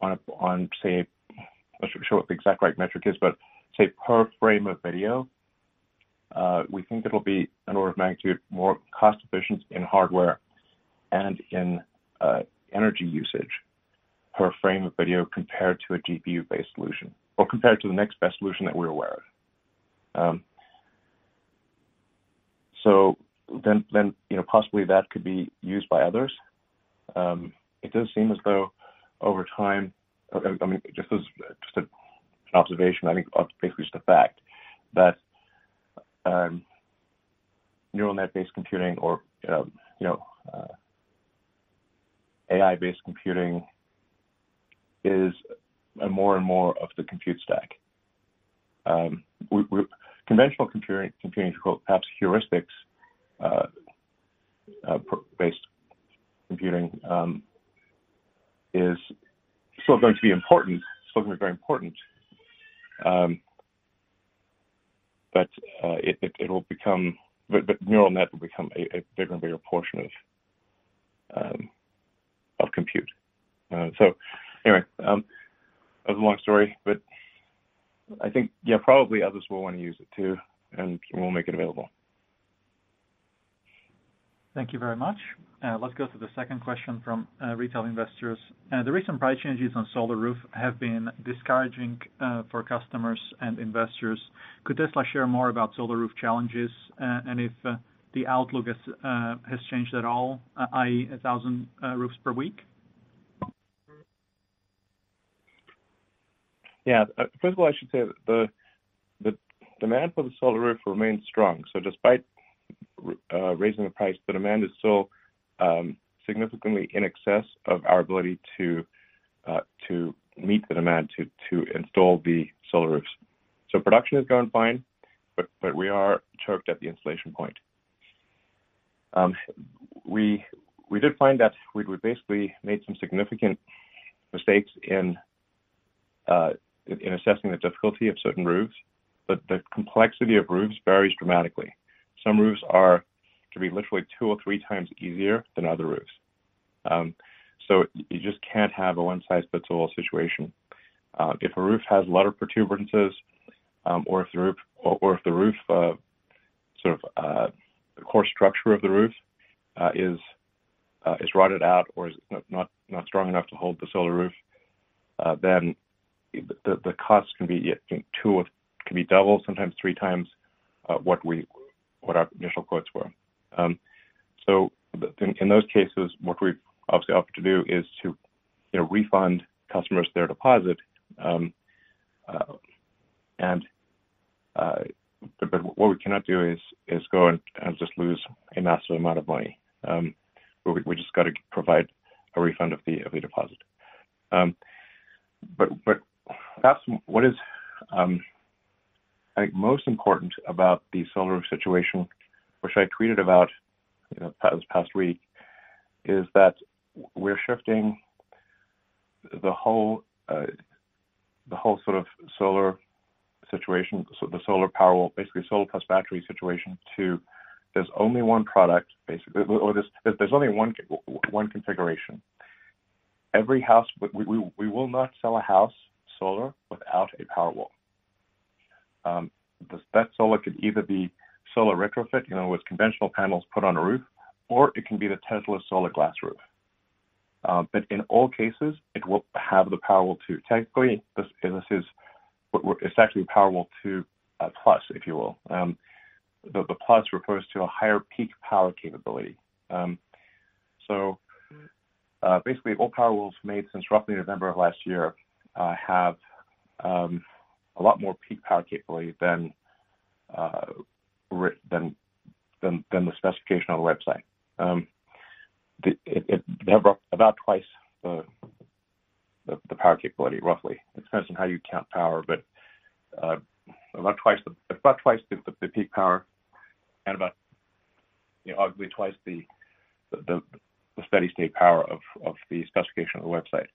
on, a, on say, I'm not sure what the exact right metric is, but say per frame of video, uh, we think it'll be an order of magnitude more cost efficient in hardware and in uh, energy usage per frame of video compared to a G P U-based solution, or compared to the next best solution that we're aware of. Um, so then, then you know, possibly that could be used by others. Um, it does seem as though over time, I mean, just as just a, an observation, I think basically just a fact, that um, neural net-based computing or, uh, you know, uh, A I-based computing is more and more of the compute stack. Um, we, we, conventional computing, computing, perhaps heuristics, uh, uh, based computing um, is still going to be important, still going to be very important, um, but uh, it, it, it will become, but, but neural net will become a, a bigger and bigger portion of um, of compute. Uh, so anyway, um, that was a long story, but I think, yeah, probably others will want to use it too, and we'll make it available. Thank you very much. Uh, let's go to the second question from uh, retail investors. Uh, the recent price changes on Solar Roof have been discouraging uh, for customers and investors. Could Tesla share more about Solar Roof challenges uh, and if uh, the outlook has, uh, has changed at all, uh, that is one thousand uh, roofs per week? Yeah, first of all, I should say that the, the demand for the Solar Roof remains strong. So despite uh, raising the price, the demand is still um, significantly in excess of our ability to uh, to meet the demand to, to install the Solar Roofs. So production is going fine, but, but we are choked at the installation point. Um, we we did find that we basically made some significant mistakes in uh, in assessing the difficulty of certain roofs, but the complexity of roofs varies dramatically. Some roofs are to be literally two or three times easier than other roofs. Um, so you just can't have a one-size-fits-all situation. Uh, if a roof has a lot of protuberances, um, or if the roof, or, or if the roof, uh, sort of uh, the core structure of the roof uh, is uh, is rotted out or is not not strong enough to hold the solar roof, uh, then The, the costs can be two or can be double, sometimes three times uh, what we what our initial quotes were. Um, so in, in those cases, what we've obviously offered to do is to you know refund customers their deposit, um, uh, and uh, but, but what we cannot do is is go and, and just lose a massive amount of money. Um, we, we just got to provide a refund of the of the deposit. Um, but but. Perhaps what is, um, I think, most important about the solar roof situation, which I tweeted about you know, this past week, is that we're shifting the whole uh, the whole sort of solar situation, so the solar Powerwall, basically solar plus battery situation, to there's only one product, basically, or there's, there's only one one configuration. Every house, we we, we will not sell a house solar without a Powerwall. Um, this, that solar could either be solar retrofit, you know, with conventional panels put on a roof, or it can be the Tesla solar glass roof. Um, but in all cases, it will have the Powerwall two. Technically, this, this is it's actually Powerwall two uh, plus, if you will. Um, the, the plus refers to a higher peak power capability. Um, so uh, basically, all Powerwalls made since roughly November of last year Uh, have um, a lot more peak power capability than uh, than, than than the specification on the website. Um, the, have about twice the, the the power capability, roughly. It depends on how you count power, but uh, about twice the about twice the, the, the peak power, and about you know arguably twice the the, the steady state power of, of the specification of the website.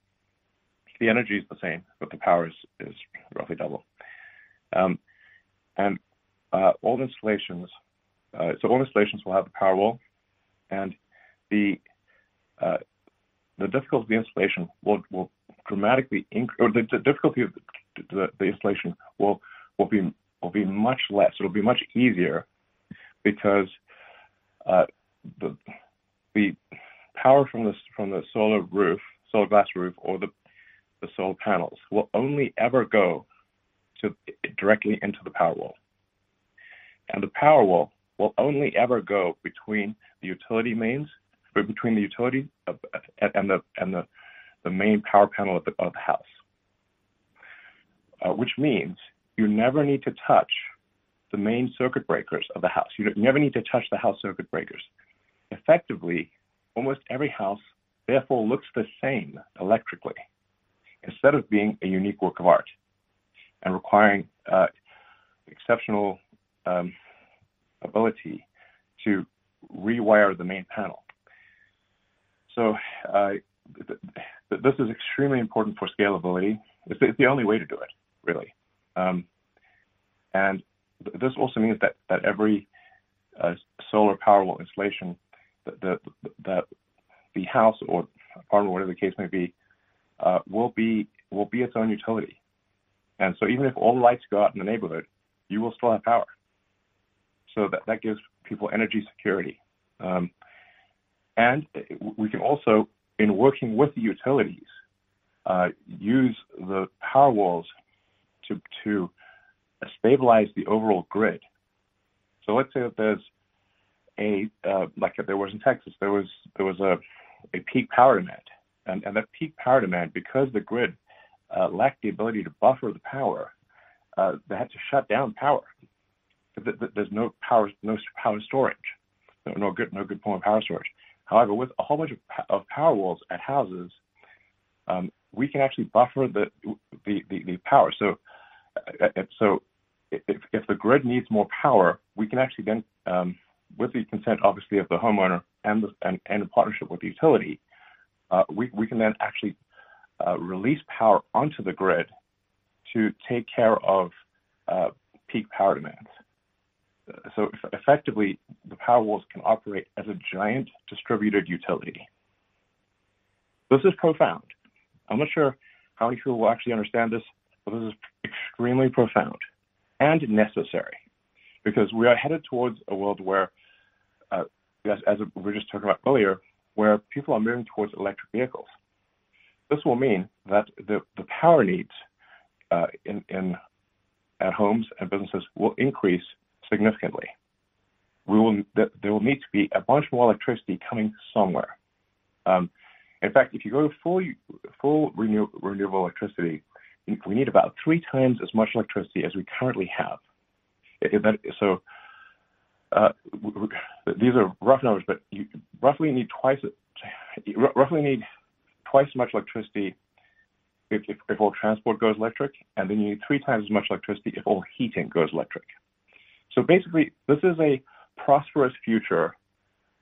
The energy is the same, but the power is, is roughly double. Um, and uh, all installations, uh, so all installations will have the Powerwall, and the uh, the difficulty of the installation will will dramatically increase, or the, the difficulty of the, the, the installation will will be will be much less. It'll be much easier because uh, the the power from the from the solar roof, solar glass roof, or the the solar panels will only ever go to directly into the Powerwall, and the Powerwall will only ever go between the utility mains, but between the utility and the and the, the main power panel of the, of the house. Uh, which means you never need to touch the main circuit breakers of the house. You never need to touch the house circuit breakers. Effectively, almost every house therefore looks the same electrically, instead of being a unique work of art and requiring uh, exceptional um, ability to rewire the main panel. So uh, th- th- this is extremely important for scalability. It's, it's the only way to do it, really. Um, and th- this also means that, that every uh, solar Powerwall installation, that the, the, the house or apartment, whatever the case may be, Uh, will be will be its own utility, and so even if all the lights go out in the neighborhood, you will still have power. So that, that gives people energy security, um, and we can also, in working with the utilities, uh, use the Powerwalls to to stabilize the overall grid. So let's say that there's a uh, like there was in Texas, there was there was a a peak power demand. And, and that peak power demand, because the grid uh, lacked the ability to buffer the power, uh, they had to shut down power. There's no power, no power storage, no, no good, no good form of power storage. However, with a whole bunch of, of Powerwalls at houses, um, we can actually buffer the the, the, the power. So, uh, so if, if the grid needs more power, we can actually then, um, with the consent obviously of the homeowner and the, and, and in partnership with the utility. Uh, we, we can then actually uh, release power onto the grid to take care of uh, peak power demands. So effectively, the Powerwalls can operate as a giant distributed utility. This is profound. I'm not sure how many people will actually understand this, but this is extremely profound and necessary because we are headed towards a world where, uh, as, as we were just talking about earlier, where people are moving towards electric vehicles. This will mean that the, the power needs uh, in, in at homes and businesses will increase significantly. We will th- there will need to be a bunch more electricity coming somewhere. Um, in fact, if you go to full full renew- renewable electricity, we need about three times as much electricity as we currently have. It, that, so. Uh, these are rough numbers, but you roughly need twice you roughly need twice as much electricity if, if, if all transport goes electric, and then you need three times as much electricity if all heating goes electric. So basically, this is a prosperous future,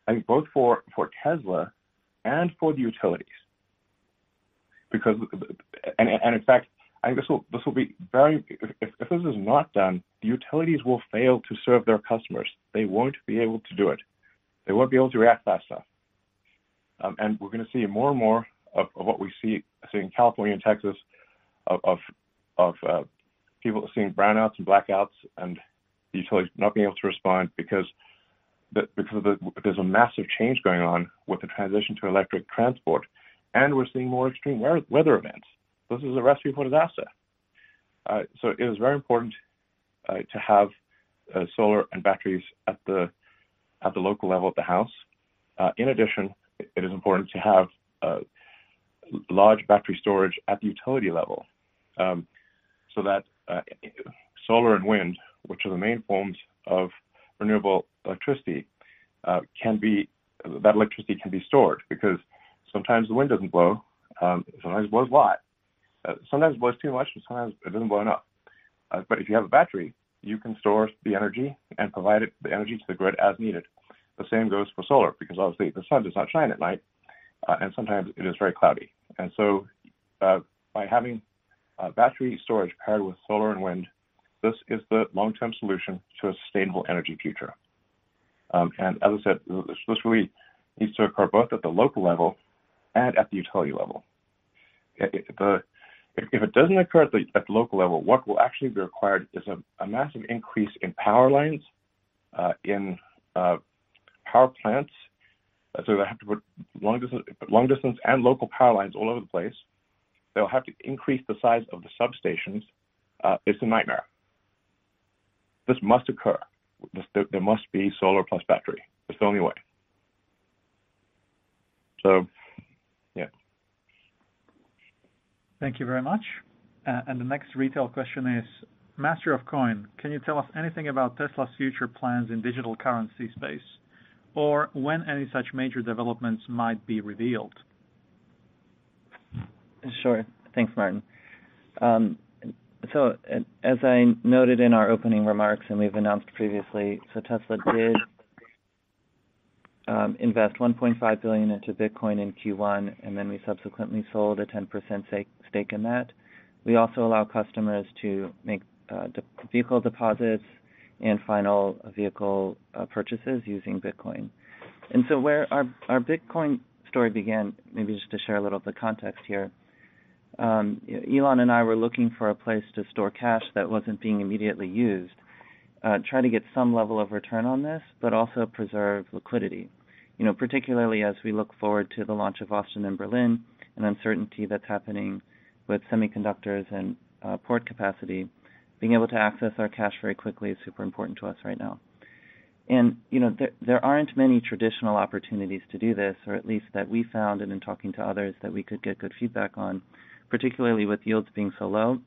I think, both for, for Tesla and for the utilities. Because and and in fact, I think this will this will be very. If, if this is not done, the utilities will fail to serve their customers. They won't be able to do it. They won't be able to react fast enough. Um, and we're going to see more and more of, of what we see, see in California and Texas, of of, of uh, people seeing brownouts and blackouts, and the utilities not being able to respond because the, because of the, there's a massive change going on with the transition to electric transport, and we're seeing more extreme weather, weather events. This is a recipe for disaster. Uh, so it is very important uh, to have uh, solar and batteries at the at the local level at the house. Uh, in addition, it is important to have uh, large battery storage at the utility level, um, so that uh, solar and wind, which are the main forms of renewable electricity, uh, can be that electricity can be stored because Sometimes the wind doesn't blow. Um, sometimes it blows a lot. Uh, sometimes it blows too much, and sometimes it doesn't blow enough. Uh, but if you have a battery, you can store the energy and provide it, the energy to the grid as needed. The same goes for solar, because obviously the sun does not shine at night, uh, and sometimes it is very cloudy. And so uh, by having uh, battery storage paired with solar and wind, this is the long-term solution to a sustainable energy future. Um, and as I said, this, this really needs to occur both at the local level and at the utility level. It, it, the, if it doesn't occur at the, at the local level, what will actually be required is a, a massive increase in power lines, uh, in uh, power plants. So they have to put long distance, long distance and local power lines all over the place. They'll have to increase the size of the substations. Uh, it's a nightmare. This must occur. This, there, there must be solar plus battery. It's the only way. So, yeah. Thank you very much. Uh, and the next retail question is, Master of Coin, can you tell us anything about Tesla's future plans in digital currency space, or when any such major developments might be revealed? Sure. Thanks, Martin. Um, so as I noted in our opening remarks, and we've announced previously, so Tesla did um, invest one point five billion dollars into Bitcoin in Q one, and then we subsequently sold a ten percent stake in that. We also allow customers to make uh, de- vehicle deposits and final vehicle uh, purchases using Bitcoin. And so where our, our Bitcoin story began, maybe just to share a little of the context here, um, Elon and I were looking for a place to store cash that wasn't being immediately used, uh, try to get some level of return on this, but also preserve liquidity, you know, particularly as we look forward to the launch of Austin and Berlin and uncertainty that's happening with semiconductors and uh, port capacity. Being able to access our cash very quickly is super important to us right now. And, you know, there, there aren't many traditional opportunities to do this, or at least that we found and in talking to others that we could get good feedback on, particularly with yields being so low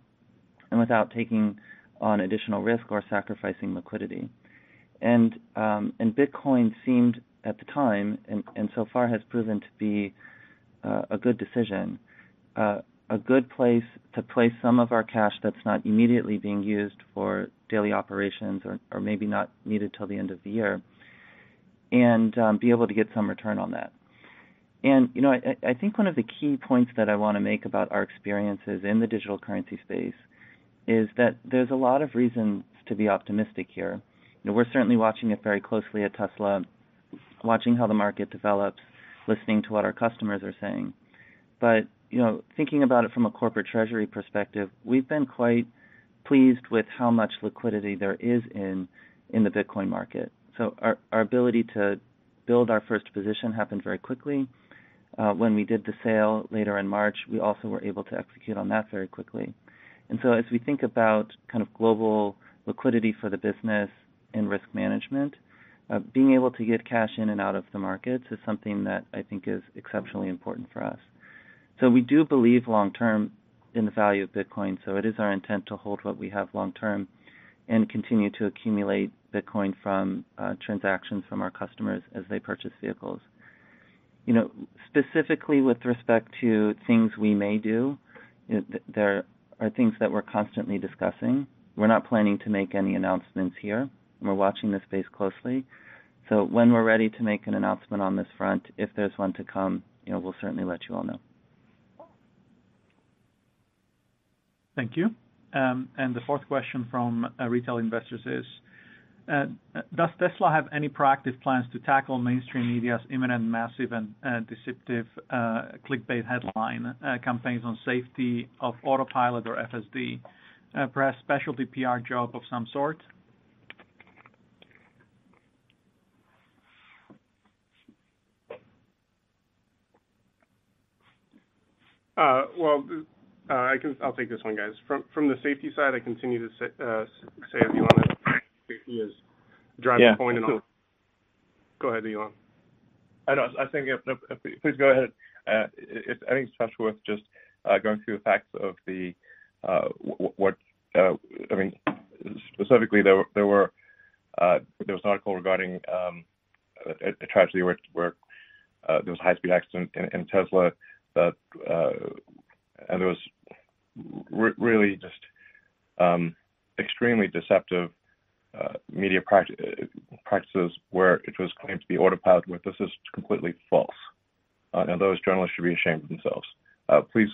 and without taking on additional risk or sacrificing liquidity. And um, and Bitcoin seemed at the time, and, and so far has proven to be uh, a good decision. Uh, a good place to place some of our cash that's not immediately being used for daily operations or, or maybe not needed till the end of the year, and um, be able to get some return on that. And, you know, I, I think one of the key points that I want to make about our experiences in the digital currency space is that there's a lot of reasons to be optimistic here. You know, we're certainly watching it very closely at Tesla, watching how the market develops, listening to what our customers are saying. But you know, thinking about it from a corporate treasury perspective, we've been quite pleased with how much liquidity there is in in the Bitcoin market. So our, our ability to build our first position happened very quickly. Uh, when we did the sale later in March, we also were able to execute on that very quickly. And so as we think about kind of global liquidity for the business and risk management, uh, being able to get cash in and out of the markets is something that I think is exceptionally important for us. So we do believe long-term in the value of Bitcoin, so it is our intent to hold what we have long-term and continue to accumulate Bitcoin from uh, transactions from our customers as they purchase vehicles. You know, specifically with respect to things we may do, you know, th- there are things that we're constantly discussing. We're not planning to make any announcements here. We're watching this space closely. So when we're ready to make an announcement on this front, if there's one to come, you know, we'll certainly let you all know. Thank you. Um, and the fourth question from uh, retail investors is, uh, does Tesla have any proactive plans to tackle mainstream media's imminent, massive, and uh, deceptive uh, clickbait headline uh, campaigns on safety of autopilot or F S D, uh, perhaps specialty P R job of some sort? Uh, well, th- Uh, I can. I'll take this one, guys. From from the safety side, I continue to say, uh, say if you want to, safety is driving yeah. point and all. Go ahead, Elon. I know. I think. If, if, if, please go ahead. Uh, it, I think it's much worth just uh, going through the facts of the uh, what uh, I mean specifically. There there were uh, there was an article regarding um, a, a tragedy where where uh, there was a high-speed accident in, in Tesla that, uh, and there was re- really just um, extremely deceptive uh, media practi- practices where it was claimed to be autopilot, where this is completely false. Uh, and those journalists should be ashamed of themselves. Uh, please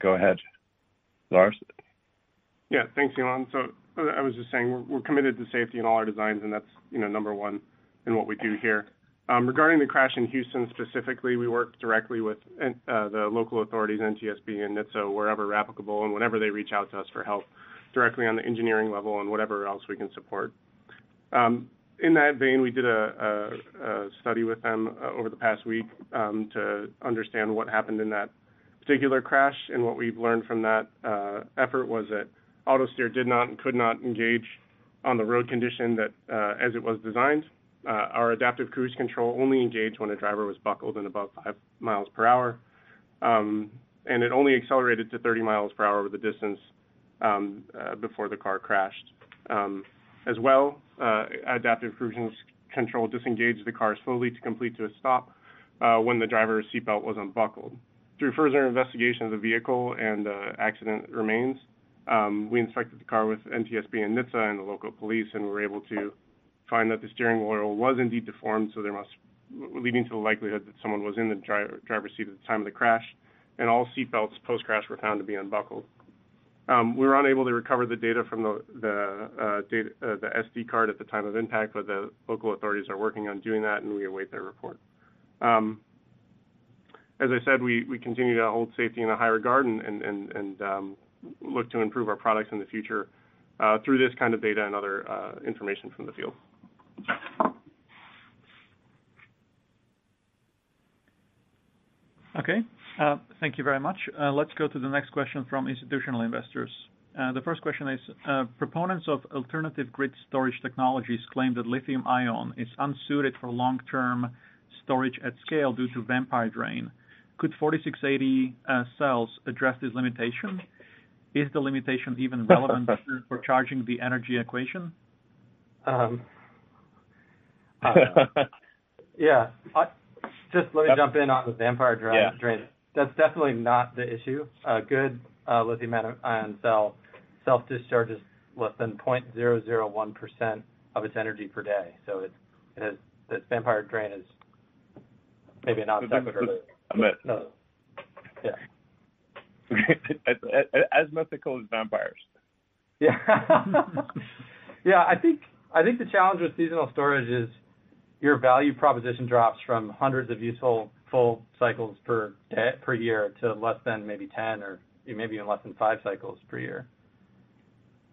go ahead, Lars. Yeah, thanks, Elon. So uh, I was just saying we're, we're committed to safety in all our designs, and that's, you know, number one in what we do here. Um, regarding the crash in Houston specifically, we work directly with uh, the local authorities, N T S B and N H T S A, wherever applicable, and whenever they reach out to us for help, directly on the engineering level and whatever else we can support. Um, in that vein, we did a, a, a study with them uh, over the past week um, to understand what happened in that particular crash, and what we've learned from that uh, effort was that AutoSteer did not and could not engage on the road condition that uh, as it was designed. Uh, our adaptive cruise control only engaged when a driver was buckled and above five miles per hour, um, and it only accelerated to thirty miles per hour over the distance um, uh, before the car crashed. Um, as well, uh, adaptive cruise control disengaged the car slowly to complete to a stop uh, when the driver's seatbelt was unbuckled. Through further investigation of the vehicle and uh, accident remains, Um, we inspected the car with N T S B and N H T S A and the local police, and we were able to find that the steering wheel was indeed deformed, so there must, leading to the likelihood that someone was in the driver, driver's seat at the time of the crash, and all seatbelts post-crash were found to be unbuckled. Um, we were unable to recover the data from the the, uh, data, uh, the S D card at the time of impact, but the local authorities are working on doing that, and we await their report. Um, as I said, we, we continue to hold safety in a high regard, and and, and, and um, look to improve our products in the future uh, through this kind of data and other uh, information from the field. Okay, uh, thank you very much. Uh, let's go to the next question from institutional investors. Uh, the first question is, uh, proponents of alternative grid storage technologies claim that lithium ion is unsuited for long-term storage at scale due to vampire drain. Could forty-six eighty uh, cells address this limitation? Is the limitation even relevant for charging the energy equation? Um, uh, yeah, I, just let me jump in on the vampire drain. Yeah. That's definitely not the issue. A good uh, lithium-ion cell self-discharges less than zero point zero zero one percent of its energy per day. So it, it has, this vampire drain is maybe not sequitur. No. Yeah. As mythical as vampires. Yeah, yeah. I think I think the challenge with seasonal storage is your value proposition drops from hundreds of useful full cycles per day, per year to less than maybe ten or maybe even less than five cycles per year.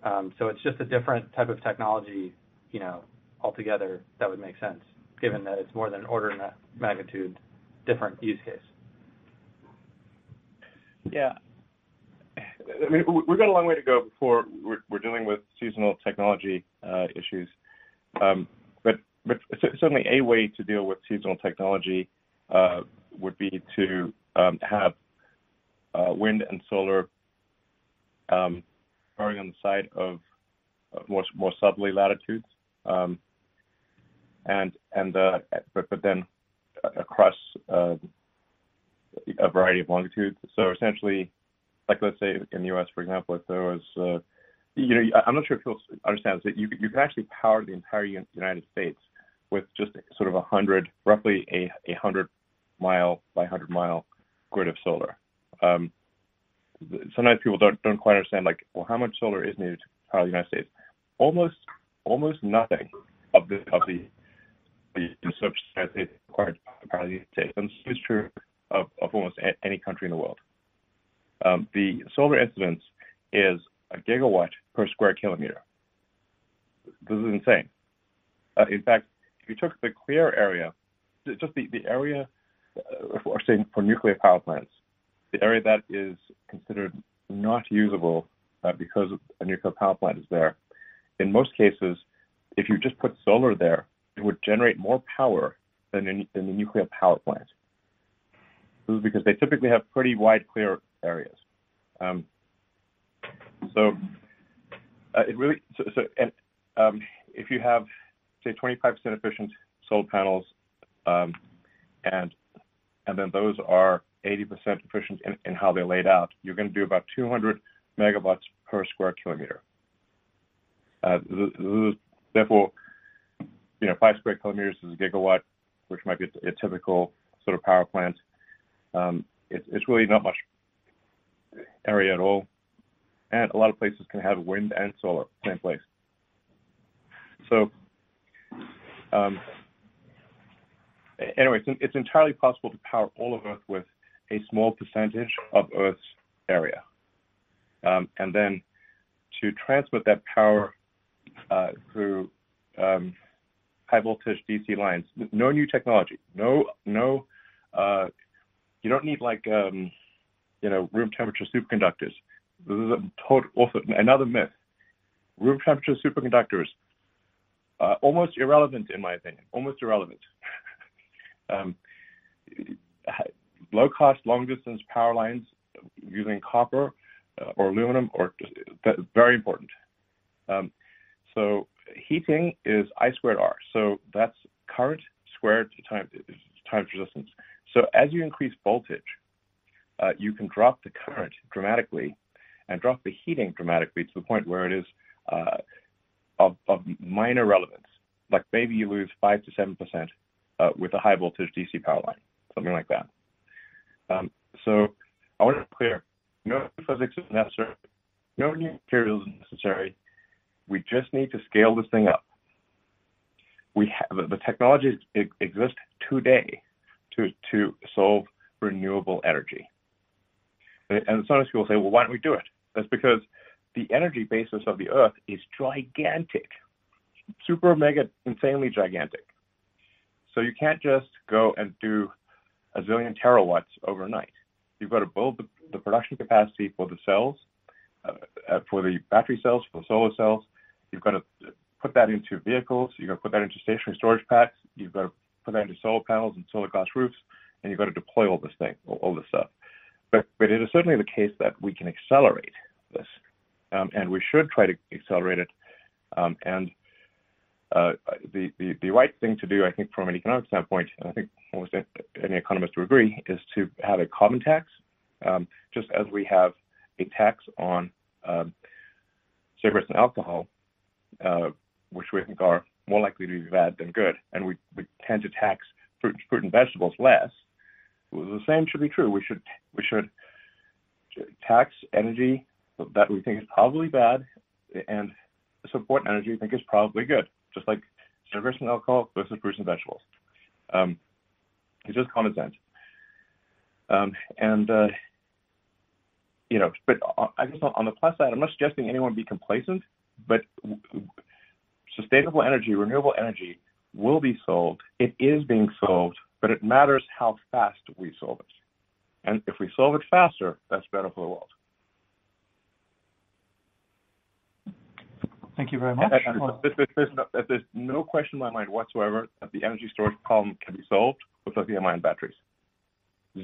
Um, so it's just a different type of technology, you know, altogether that would make sense, given that it's more than an order of magnitude different use case. Yeah. I mean, we've got a long way to go before we're, we're dealing with seasonal technology uh, issues. Um, but, but certainly a way to deal with seasonal technology uh, would be to um, have uh, wind and solar um, powering on the side of more more southerly latitudes, um, and and uh, but but then across Uh, a variety of longitudes. So essentially, like let's say in the U S, for example, if there was, uh, you know, I'm not sure if people understand that you you can actually power the entire United States with just sort of a hundred, roughly a a hundred mile by hundred mile grid of solar. Um, sometimes people don't don't quite understand, like, well, how much solar is needed to power the United States? Almost almost nothing of the of the the United States required to power the United States, and this is true Of, of almost a, any country in the world. Um, the solar incidence is a gigawatt per square kilometer. This is insane. Uh, in fact, if you took the clear area, just the, the area, uh, for, say, for nuclear power plants, the area that is considered not usable uh, because a nuclear power plant is there, in most cases, if you just put solar there, it would generate more power than in, than the nuclear power plant. This is because they typically have pretty wide clear areas. Um, so uh, it really, so, so and um, if you have, say, twenty-five percent efficient solar panels um, and and then those are eighty percent efficient in, in how they laid out, you're going to do about two hundred megawatts per square kilometer. Uh, this, this is, therefore, you know, five square kilometers is a gigawatt, which might be a typical sort of power plant. Um, it, it's really not much area at all. And a lot of places can have wind and solar, same place. So, um, anyway, it's, it's entirely possible to power all of Earth with a small percentage of Earth's area. Um, and then to transmit that power uh, through um, high voltage D C lines, no new technology, no, no, uh, you don't need like, um, you know, room temperature superconductors. This is a total, also another myth. Room temperature superconductors, uh, almost irrelevant in my opinion, almost irrelevant. um, low cost, long distance power lines using copper uh, or aluminum, or that's very important. Um, so heating is I squared R. So that's current squared times times resistance. So as you increase voltage, uh, you can drop the current dramatically and drop the heating dramatically to the point where it is uh, of, of minor relevance. Like maybe you lose five to seven percent uh, with a high voltage D C power line, something like that. Um, so I want to be clear: no physics is necessary, no new materials is necessary. We just need to scale this thing up. We have the technologies exist today to to solve renewable energy. And sometimes people say, well, why don't we do it? That's because the energy basis of the Earth is gigantic, super mega, insanely gigantic. So you can't just go and do a zillion terawatts overnight. You've got to build the, the production capacity for the cells, uh, for the battery cells, for the solar cells. You've got to put that into vehicles. You've got to put that into stationary storage packs. You've got to put that into solar panels and solar glass roofs. And you've got to deploy all this thing, all, all this stuff. But, but it is certainly the case that we can accelerate this, um, and we should try to accelerate it. Um, and uh, the, the, the right thing to do, I think, from an economic standpoint, and I think almost any economist would agree, is to have a carbon tax, um, just as we have a tax on um, cigarettes and alcohol, uh, which we think are more likely to be bad than good. And we, we tend to tax fruit, fruit and vegetables less. The same should be true. We should we should tax energy that we think is probably bad and support energy we think is probably good, just like cigarettes and alcohol versus fruits and vegetables. Um, it's just common sense. Um, and, uh, you know, but I guess on the plus side, I'm not suggesting anyone be complacent, but sustainable energy, renewable energy will be solved. It is being solved. But it matters how fast we solve it. And if we solve it faster, that's better for the world. Thank you very much. And, and there's, there's, no, there's no question in my mind whatsoever that the energy storage problem can be solved with lithium-ion batteries.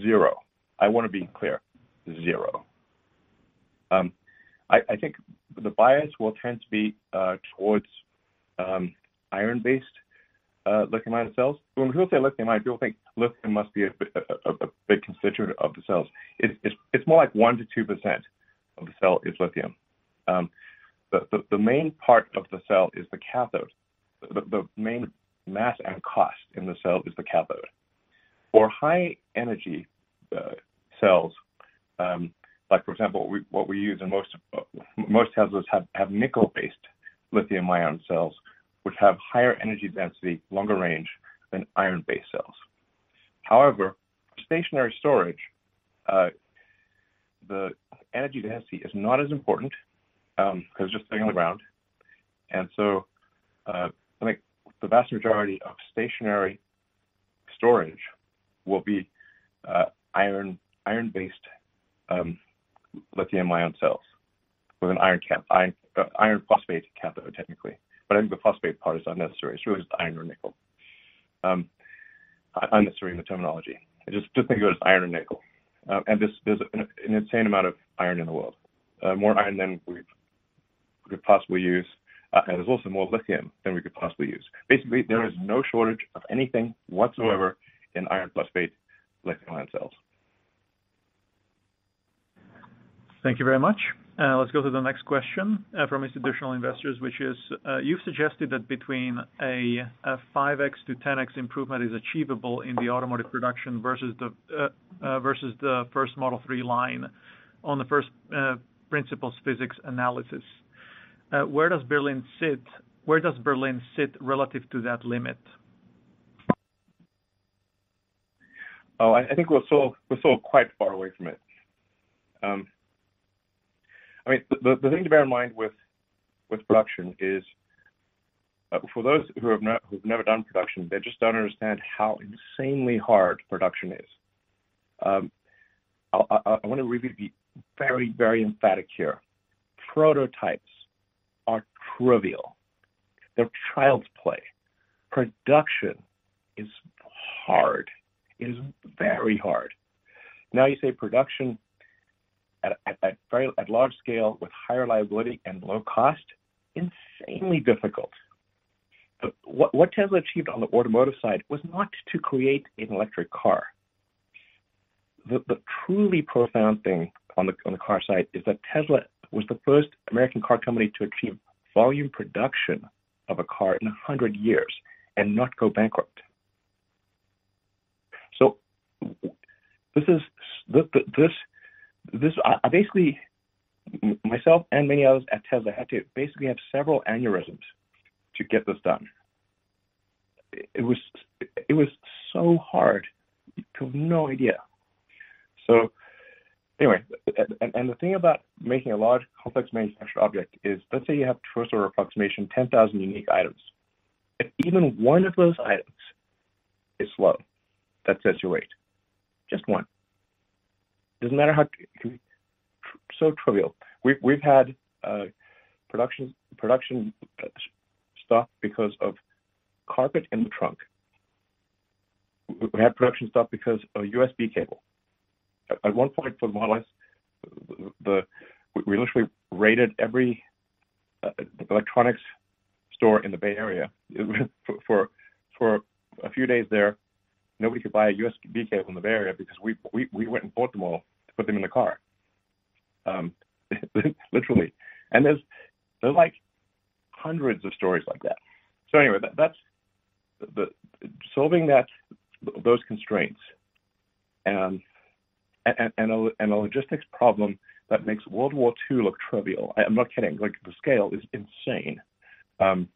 Zero. I want to be clear. Zero. Um, I, I think the bias will tend to be uh, towards um, iron-based Uh, lithium-ion cells. When people say lithium-ion, people think lithium must be a, a, a big constituent of the cells. It, it's, it's more like one to two percent of the cell is lithium. Um, the, the, the main part of the cell is the cathode. The, the main mass and cost in the cell is the cathode. For high-energy uh, cells, um, like for example, we, what we use in most uh, most Teslas have, have nickel-based lithium-ion cells, which have higher energy density, longer range than iron-based cells. However, for stationary storage, uh, the energy density is not as important because um, it's just sitting on the ground. And so uh, I think the vast majority of stationary storage will be uh, iron, iron-based um, lithium-ion cells with an iron, cap, iron, uh, iron phosphate cathode, technically. But I think the phosphate part is unnecessary. It's really just iron or nickel. Um, unnecessary in the terminology. I just, just think of it as iron and nickel. Um, and this, there's an, an insane amount of iron in the world. Uh, more iron than we could possibly use. Uh, and there's also more lithium than we could possibly use. Basically, there is no shortage of anything whatsoever in iron phosphate lithium ion cells. Thank you very much. Uh, let's go to the next question uh, from institutional investors, which is, uh, you've suggested that between a, a five x to ten x improvement is achievable in the automotive production versus the uh, uh, versus the first Model three line on the first uh, principles physics analysis. Uh, where does Berlin sit? Where does Berlin sit relative to that limit? Oh, I, I think we're still we're still quite far away from it. Um, I mean, the, the thing to bear in mind with with production is, uh, for those who have not, who've never done production, they just don't understand how insanely hard production is. Um, I, I, I want to really be very, very emphatic here. Prototypes are trivial. They're child's play. Production is hard. It is very hard. Now you say production At, at, at, very, at large scale with high reliability and low cost, insanely difficult. But what, what Tesla achieved on the automotive side was not to create an electric car. The, the truly profound thing on the, on the car side is that Tesla was the first American car company to achieve volume production of a car in one hundred years and not go bankrupt. So this is this, this This, I basically, myself and many others at Tesla had to basically have several aneurysms to get this done. It was, it was so hard. You have no idea. So anyway, and, and the thing about making a large, complex manufactured object is, let's say you have first order approximation, ten thousand unique items. If even one of those items is slow, that sets your weight. Just one. Doesn't matter how so trivial. We've we've had uh, production production stop because of carpet in the trunk. We had production stop because of a U S B cable. At, at one point for the Model S, the we literally raided every uh, electronics store in the Bay Area for, for for a few days there. Nobody could buy a U S B cable in the Bay Area because we we, we went and bought them all to put them in the car, um, literally. And there's there's like hundreds of stories like that. So anyway, that, that's the solving that those constraints and and and a, and a logistics problem that makes World War Two look trivial. I, I'm not kidding. Like the scale is insane. Um,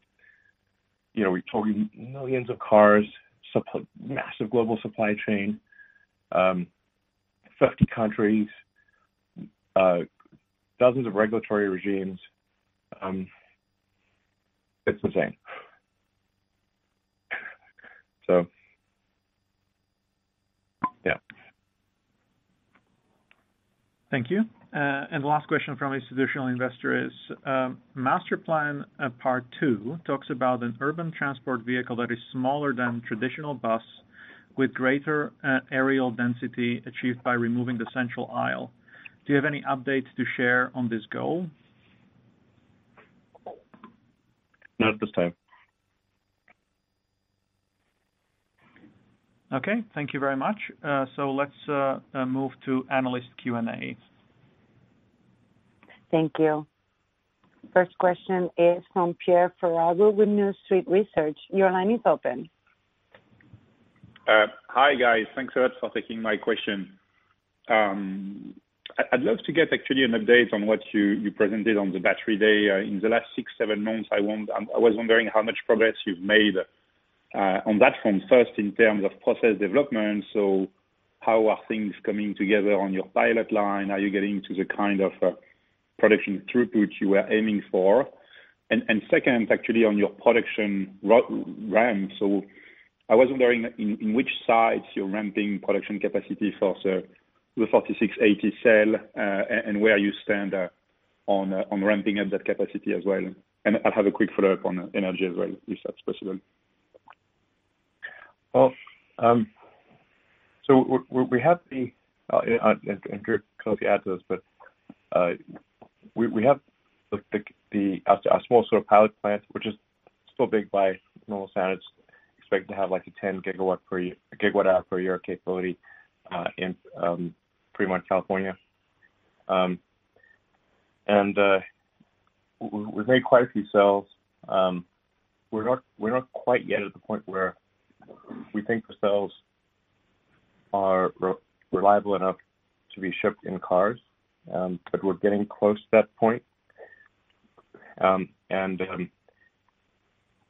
you know, we're talking millions of cars. Supply, massive global supply chain, um, fifty countries, uh, dozens of regulatory regimes. Um, it's insane. So, yeah. Thank you. Uh, and the last question from institutional investor is, um, Master Plan uh, Part two talks about an urban transport vehicle that is smaller than traditional bus with greater uh, aerial density achieved by removing the central aisle. Do you have any updates to share on this goal? Not at this time. Okay, thank you very much. Uh, so let's uh, uh, move to analyst Q and A. Thank you. First question is from Pierre Ferragu with New Street Research. Your line is open. Uh, hi, guys. Thanks a lot for taking my question. Um, I'd love to get actually an update on what you, you presented on the battery day. Uh, in the last six, seven months, I, want, I was wondering how much progress you've made uh, on that front. First, in terms of process development, so how are things coming together on your pilot line? Are you getting to the kind of uh, production throughput you were aiming for? And, and second, actually, on your production ramp. So I was wondering in, in which sites you're ramping production capacity for the, the forty-six eighty cell uh, and, and where you stand uh, on uh, on ramping up that capacity as well. And I'll have a quick follow-up on energy as well, if that's possible. Well, um, so we, we have the, uh, I'm sure Kofi adds to this, but uh, We, we have the, the, the our, our small sort of pilot plant, which is still big by normal standards, expected to have like a ten gigawatt per year, gigawatt hour per year capability. uh, in um, Fremont, California. Um, and uh, we've made quite a few sales. Um, we're not we're not quite yet at the point where we think the cells are re- reliable enough to be shipped in cars, um, but we're getting close to that point. Um, and um,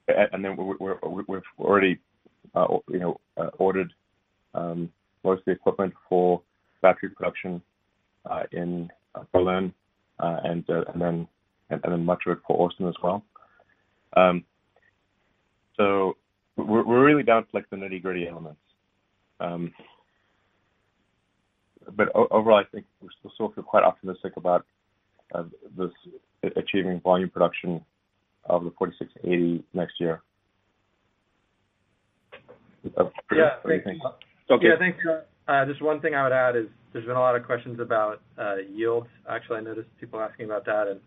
and then we're, we're, we've already uh, you know uh, ordered um, most of the equipment for battery production uh, in Berlin, uh, and uh, and then and, and then much of it for Austin as well. Um, so we're, we're really down to like the nitty gritty elements. Um, but o- overall, I think we still sort of feel quite optimistic about uh, this achieving volume production of the forty-six eighty next year. Pretty, yeah, thank you. Okay. Yeah, thanks. Uh, just one thing I would add is there's been a lot of questions about uh, yields. Actually, I noticed people asking about that, and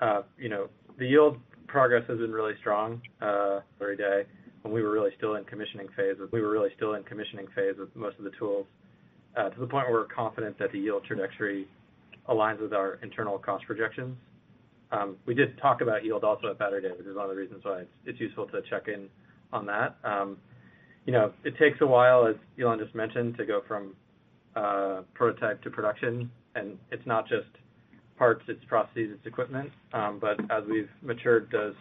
uh, you know, the yield progress has been really strong uh, every day. When we were really still in commissioning phase, we were really still in commissioning phase with most of the tools, uh, to the point where we're confident that the yield trajectory aligns with our internal cost projections. Um, we did talk about yield also at Battery Day, which is one of the reasons why it's, it's useful to check in on that. Um, you know, it takes a while, as Elon just mentioned, to go from uh, prototype to production, and it's not just parts, it's processes, it's equipment. Um, but as we've matured those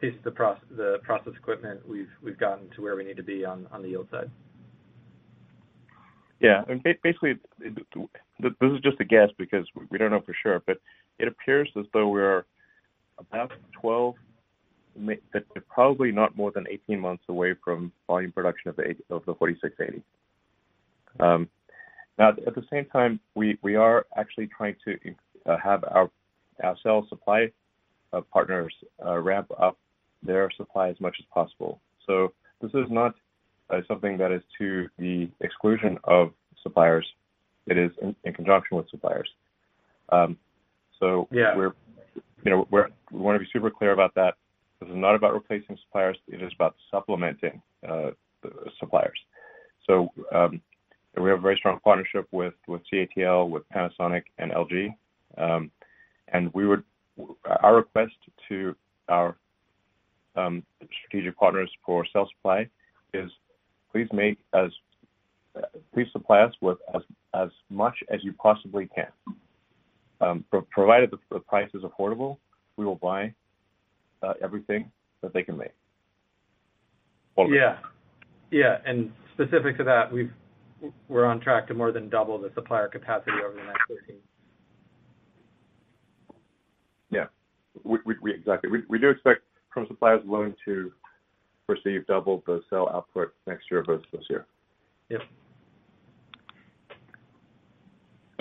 pieces of process, the process equipment, we've we've gotten to where we need to be on, on the yield side. Yeah, and basically, this is just a guess because we don't know for sure, but it appears as though we're about twelve, but probably not more than eighteen months away from volume production of the of the forty-six eighty. Um, now, at the same time, we, we are actually trying to uh, have our our cell supply uh, partners uh, ramp up their supply as much as possible. So this is not Uh, something that is to the exclusion of suppliers. It is in, in conjunction with suppliers. Um, so yeah. we're, you know, we're, we want to be super clear about that. This is not about replacing suppliers. It is about supplementing uh, the suppliers. So um, we have a very strong partnership with, with C A T L, with Panasonic, and L G. Um, and we would our request to our um, strategic partners for cell supply is Please make as uh, please supply us with as as much as you possibly can. Um, pro- provided the, the price is affordable, we will buy uh, everything that they can make. All yeah, yeah, and specific to that, we've we're on track to more than double the supplier capacity over the next thirteen. Yeah, we, we, we exactly. We, we do expect from suppliers willing to receive double the cell output next year versus this year. Yep.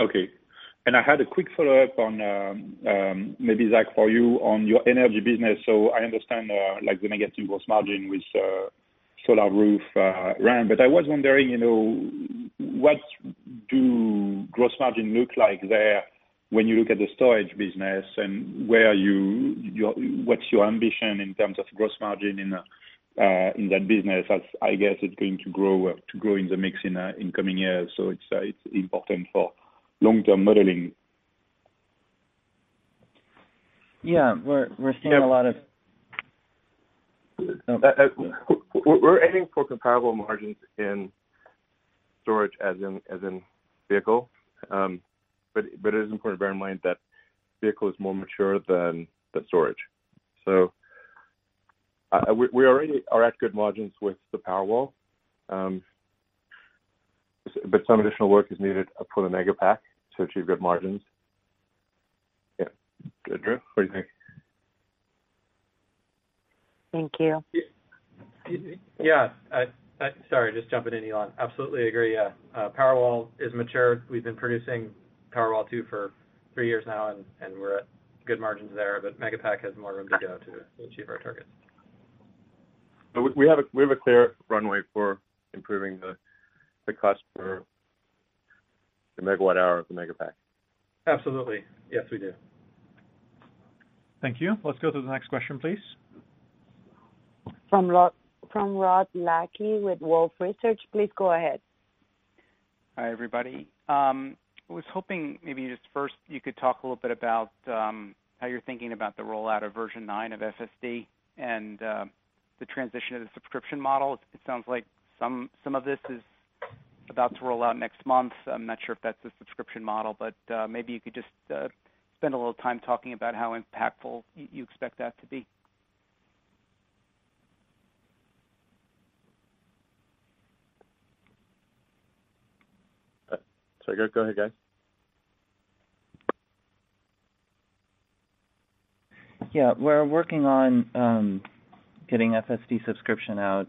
Okay. And I had a quick follow-up on um, um, maybe, Zach, for you on your energy business. So I understand uh, like the negative gross margin with uh, Solar Roof uh, RAM, but I was wondering, you know, what do gross margin look like there when you look at the storage business, and where you, your, what's your ambition in terms of gross margin in a, Uh, in that business, as I guess it's going to grow uh, to grow in the mix in uh, in coming years. So it's uh, it's important for long-term modeling. Yeah, we're we're seeing yeah. a lot of. Oh. Uh, uh, we're aiming for comparable margins in storage as in as in vehicle, um, but but it is important to bear in mind that vehicle is more mature than the storage, so. Uh, we, we already are at good margins with the Powerwall, um, but some additional work is needed for the Megapack to achieve good margins. Yeah, Drew, what do you think? Thank you. Yeah, I, I, sorry, just jumping in, Elon. Absolutely agree. Yeah, uh, Powerwall is mature. We've been producing Powerwall two for three years now, and, and we're at good margins there. But Megapack has more room to go to achieve our targets. We have a we have a clear runway for improving the the cost per the megawatt hour of the Megapack. Absolutely, yes, we do. Thank you. Let's go to the next question, please. From Rod, from Rod Lackey with Wolf Research, please go ahead. Hi, everybody. Um, I was hoping maybe just first you could talk a little bit about um, how you're thinking about the rollout of version nine of F S D and uh, the transition to the subscription model. It sounds like some some of this is about to roll out next month. I'm not sure if that's the subscription model, but uh, maybe you could just uh, spend a little time talking about how impactful you expect that to be. So go, go ahead, guys. Yeah, we're working on um, getting F S D subscription out.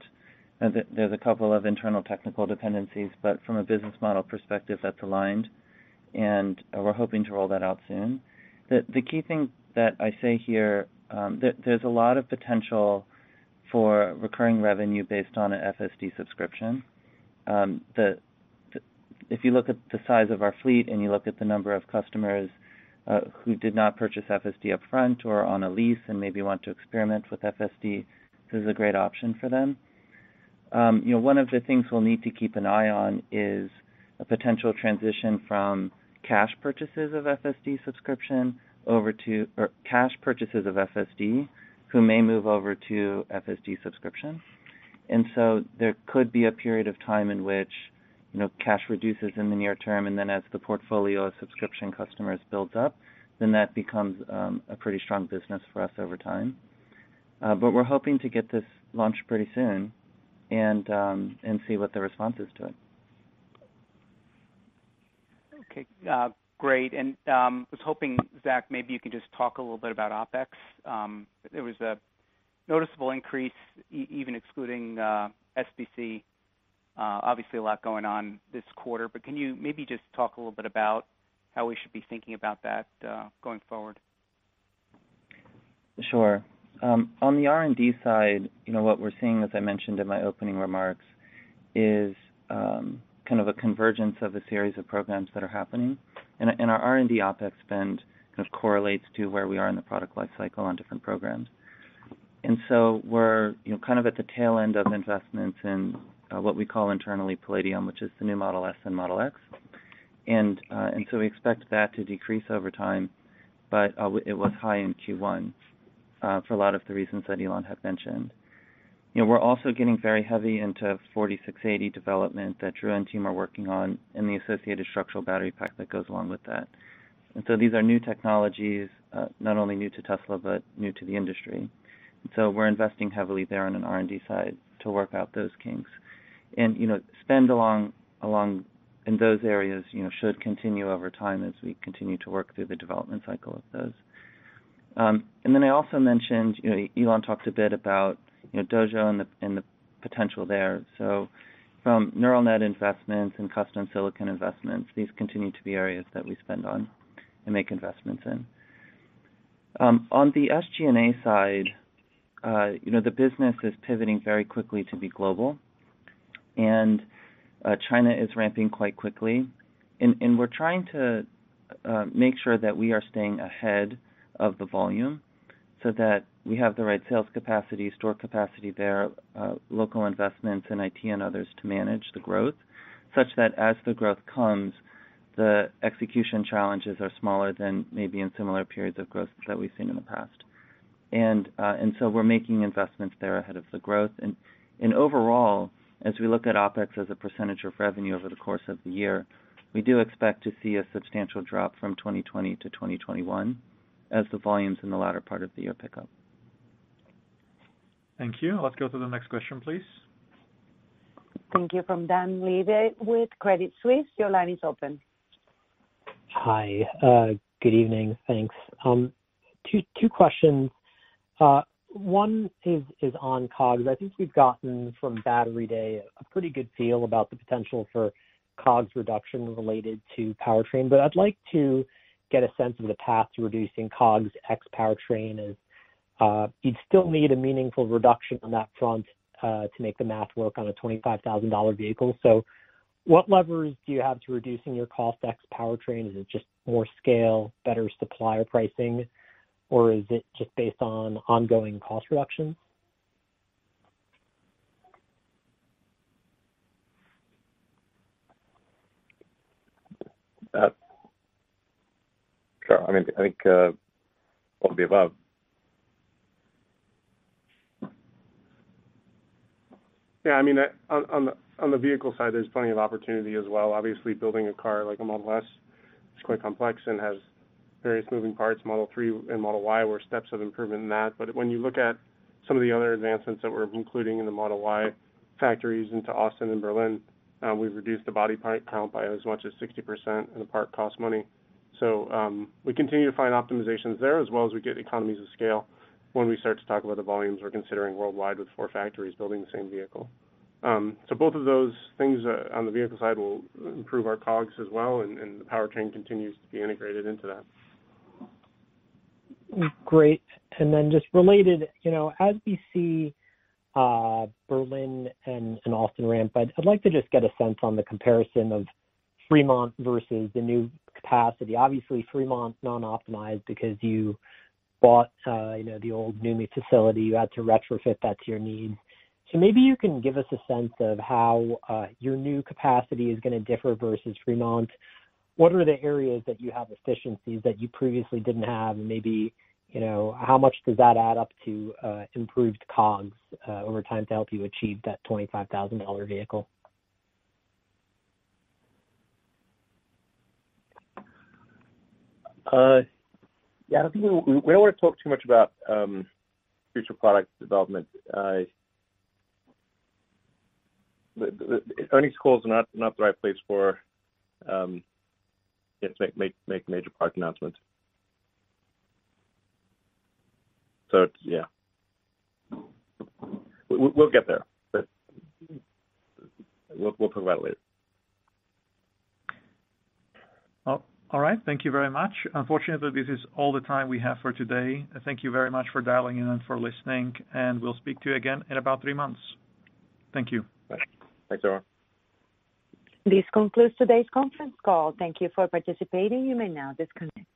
Uh, th there's a couple of internal technical dependencies, but from a business model perspective, that's aligned, and uh, we're hoping to roll that out soon. The, the key thing that I say here, um, th there's a lot of potential for recurring revenue based on an F S D subscription. Um, the If you look at the size of our fleet and you look at the number of customers uh, who did not purchase F S D up front or on a lease and maybe want to experiment with F S D, this is a great option for them. Um, you know, one of the things we'll need to keep an eye on is a potential transition from cash purchases of F S D subscription over to or cash purchases of F S D who may move over to F S D subscription. And so there could be a period of time in which you know, cash reduces in the near term, and then as the portfolio of subscription customers builds up, then that becomes um, a pretty strong business for us over time. Uh, but we're hoping to get this launched pretty soon, and um, and see what the response is to it. Okay, uh, great. And I um, was hoping, Zach, maybe you can just talk a little bit about OpEx. Um, there was a noticeable increase, e even excluding uh, S B C. Uh, obviously a lot going on this quarter, but can you maybe just talk a little bit about how we should be thinking about that uh, going forward? Sure. Um, on the R and D side, you know, what we're seeing, as I mentioned in my opening remarks, is um, kind of a convergence of a series of programs that are happening. And, and our R and D OpEx spend kind of correlates to where we are in the product life cycle on different programs. And so we're, you know, kind of at the tail end of investments in Uh, what we call internally Palladium, which is the new Model S and Model X. And uh, and so we expect that to decrease over time, but uh, it was high in Q one uh, for a lot of the reasons that Elon had mentioned. You know, we're also getting very heavy into forty-six eighty development that Drew and team are working on, and the associated structural battery pack that goes along with that. And so these are new technologies, uh, not only new to Tesla, but new to the industry. And so we're investing heavily there on an R and D side to work out those kinks. And you know, spend along along in those areas, you know, should continue over time as we continue to work through the development cycle of those. Um, and then I also mentioned, you know, Elon talked a bit about you know Dojo and the and the potential there. So from neural net investments and custom silicon investments, these continue to be areas that we spend on and make investments in. Um, on the S G and A side, uh, you know, the business is pivoting very quickly to be global. And uh, China is ramping quite quickly. And, and we're trying to uh, make sure that we are staying ahead of the volume so that we have the right sales capacity, store capacity there, uh, local investments in I T and others to manage the growth, such that as the growth comes, the execution challenges are smaller than maybe in similar periods of growth that we've seen in the past. And, uh, and so we're making investments there ahead of the growth. And, and overall, as we look at OpEx as a percentage of revenue over the course of the year, we do expect to see a substantial drop from twenty twenty to twenty twenty-one as the volumes in the latter part of the year pick up. Thank you. Let's go to the next question, please. Thank you. From Dan Levy with Credit Suisse, your line is open. Hi. Uh, good evening. Thanks. Um, two, two questions. Uh, One is, is on COGS. I think we've gotten from Battery Day a pretty good feel about the potential for COGS reduction related to powertrain, but I'd like to get a sense of the path to reducing COGS ex powertrain, as uh, you'd still need a meaningful reduction on that front uh, to make the math work on a twenty-five thousand dollar vehicle. So what levers do you have to reducing your cost ex powertrain? Is it just more scale, better supplier pricing? Or is it just based on ongoing cost reductions? Uh, sure. I mean, I think uh, all of the above. Yeah, I mean, on, on the on the vehicle side, there's plenty of opportunity as well. Obviously, building a car like a Model S is quite complex and has various moving parts. Model three and Model Y were steps of improvement in that. But when you look at some of the other advancements that we're including in the Model Y factories into Austin and Berlin, uh, we've reduced the body part count by as much as sixty percent, and the part costs money. So um, we continue to find optimizations there, as well as we get economies of scale when we start to talk about the volumes we're considering worldwide with four factories building the same vehicle. Um, so both of those things uh, on the vehicle side will improve our COGS as well, and, and the powertrain continues to be integrated into that. Great. And then just related, you know, as we see uh, Berlin and, and Austin ramp, I'd, I'd like to just get a sense on the comparison of Fremont versus the new capacity. Obviously, Fremont non-optimized because you bought, uh, you know, the old NUMMI facility. You had to retrofit that to your needs. So maybe you can give us a sense of how uh, your new capacity is going to differ versus Fremont. What are the areas that you have efficiencies that you previously didn't have, and maybe, you know, how much does that add up to uh, improved COGS uh, over time to help you achieve that twenty-five thousand dollars vehicle? Uh, yeah, I don't think we, we don't want to talk too much about um, future product development. Uh, the, the, the earnings calls are not, not the right place for um, yes, make, make make major product announcements. So yeah, we, we'll get there, but we'll we'll talk about it later. Oh, all right, thank you very much. Unfortunately, this is all the time we have for today. Thank you very much for dialing in and for listening, and we'll speak to you again in about three months. Thank you. Right. Thanks, everyone. This concludes today's conference call. Thank you for participating. You may now disconnect.